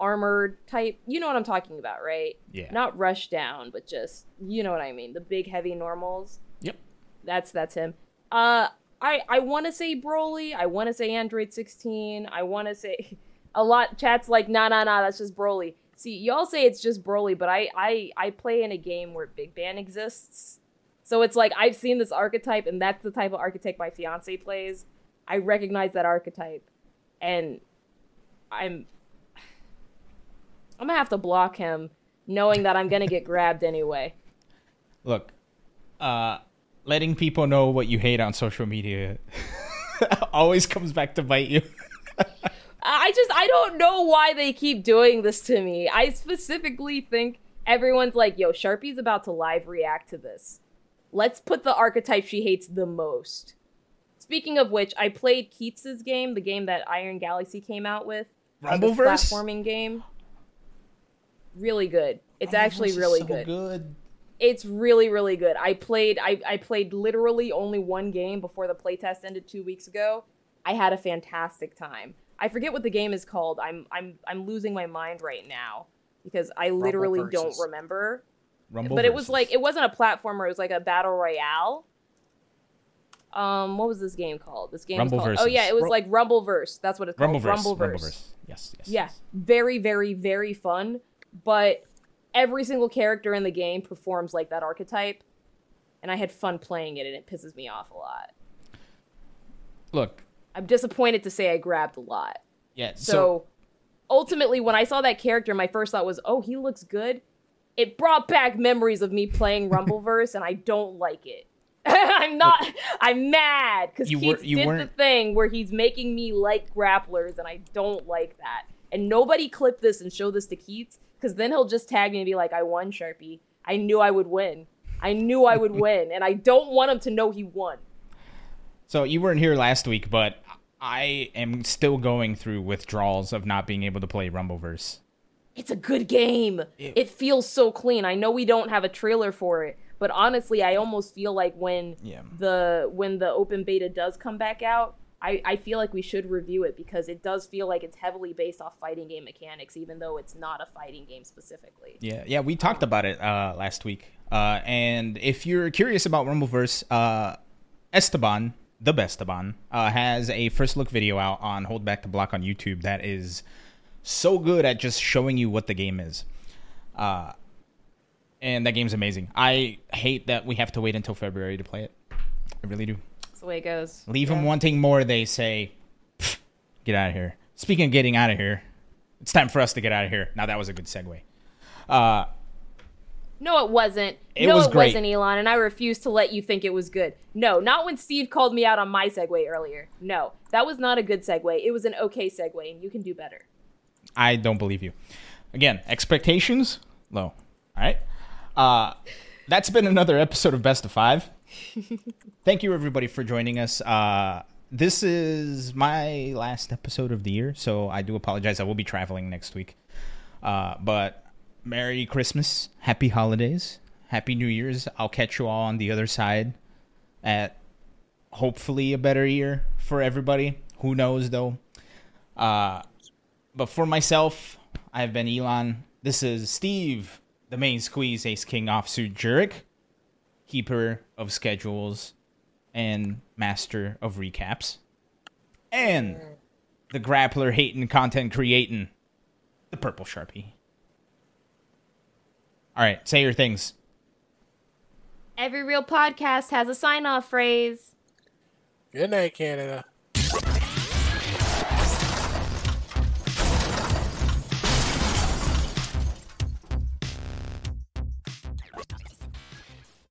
armored type. You know what I'm talking about, right? Yeah. Not Rush Down, but just, you know what I mean. The big, heavy normals. Yep. That's that's him. Uh, I I want to say Broly. I want to say Android sixteen. I want to say a lot. Chat's like, nah, nah, nah, that's just Broly. See, y'all say it's just Broly, but I, I, I play in a game where Big Ban exists. So it's like, I've seen this archetype, and that's the type of archetype my fiance plays. I recognize that archetype. And I'm... I'm gonna have to block him, knowing that I'm gonna get grabbed anyway. Look, uh... letting people know what you hate on social media always comes back to bite you. I just, I don't know why they keep doing this to me. I specifically think everyone's like, yo, Sharpie's about to live react to this. Let's put the archetype she hates the most. Speaking of which, I played Keats's game, the game that Iron Galaxy came out with. Rumbleverse? Platforming game. Really good. It's Rumbleverse actually really so good. good. It's really, really good. I played I, I played literally only one game before the playtest ended two weeks ago. I had a fantastic time. I forget what the game is called. I'm I'm I'm losing my mind right now because I literally don't remember. Rumble but versus. It was like, it wasn't a platformer, it was like a battle royale. Um, what was this game called? This game Rumble was called... Versus. Oh, yeah, it was like Rumbleverse. That's what it's called. Rumbleverse. Rumbleverse. Rumbleverse. Yes, yes. Yeah, yes. Very, very, very fun. But every single character in the game performs like that archetype. And I had fun playing it, and it pisses me off a lot. Look. I'm disappointed to say I grabbed a lot. Yeah, so... so ultimately, when I saw that character, my first thought was, oh, he looks good. It brought back memories of me playing Rumbleverse, and I don't like it. I'm not. Look, I'm mad because he did the thing where he's making me like grapplers, and I don't like that. And nobody clip this and show this to Keats, because then he'll just tag me and be like, "I won, Sharpie. I knew I would win. I knew I would win," and I don't want him to know he won. So you weren't here last week, but I am still going through withdrawals of not being able to play Rumbleverse. It's a good game. Ew. It feels so clean. I know we don't have a trailer for it. But honestly, I almost feel like when yeah. the when the open beta does come back out, I, I feel like we should review it because it does feel like it's heavily based off fighting game mechanics, even though it's not a fighting game specifically. Yeah, yeah, we talked about it uh, last week. Uh, and if you're curious about Rumbleverse, uh, Esteban, the Besteban, uh, has a first look video out on Hold Back the Block on YouTube that is so good at just showing you what the game is. Uh And that game's amazing. I hate that we have to wait until February to play it. I really do. That's the way it goes. Leave yeah. them wanting more, they say. Get out of here. Speaking of getting out of here, it's time for us to get out of here. Now, that was a good segue. Uh, no, it wasn't. It no, was it great. wasn't, Elon, and I refuse to let you think it was good. No, not when Steve called me out on my segue earlier. No, that was not a good segue. It was an okay segue, and you can do better. I don't believe you. Again, expectations, low. All right? Uh, that's been another episode of Best of Five. Thank you, everybody, for joining us. Uh, this is my last episode of the year, so I do apologize. I will be traveling next week. Uh, but Merry Christmas, Happy Holidays, Happy New Year's. I'll catch you all on the other side at hopefully a better year for everybody. Who knows, though? Uh, but for myself, I've been Elon. This is Steve. The main squeeze, Ace King Offsuit Jurek, Keeper of Schedules, and Master of Recaps. And the Grappler hating, content creating, the Purple Sharpie. All right, say your things. Every real podcast has a sign-off phrase. Good night, Canada.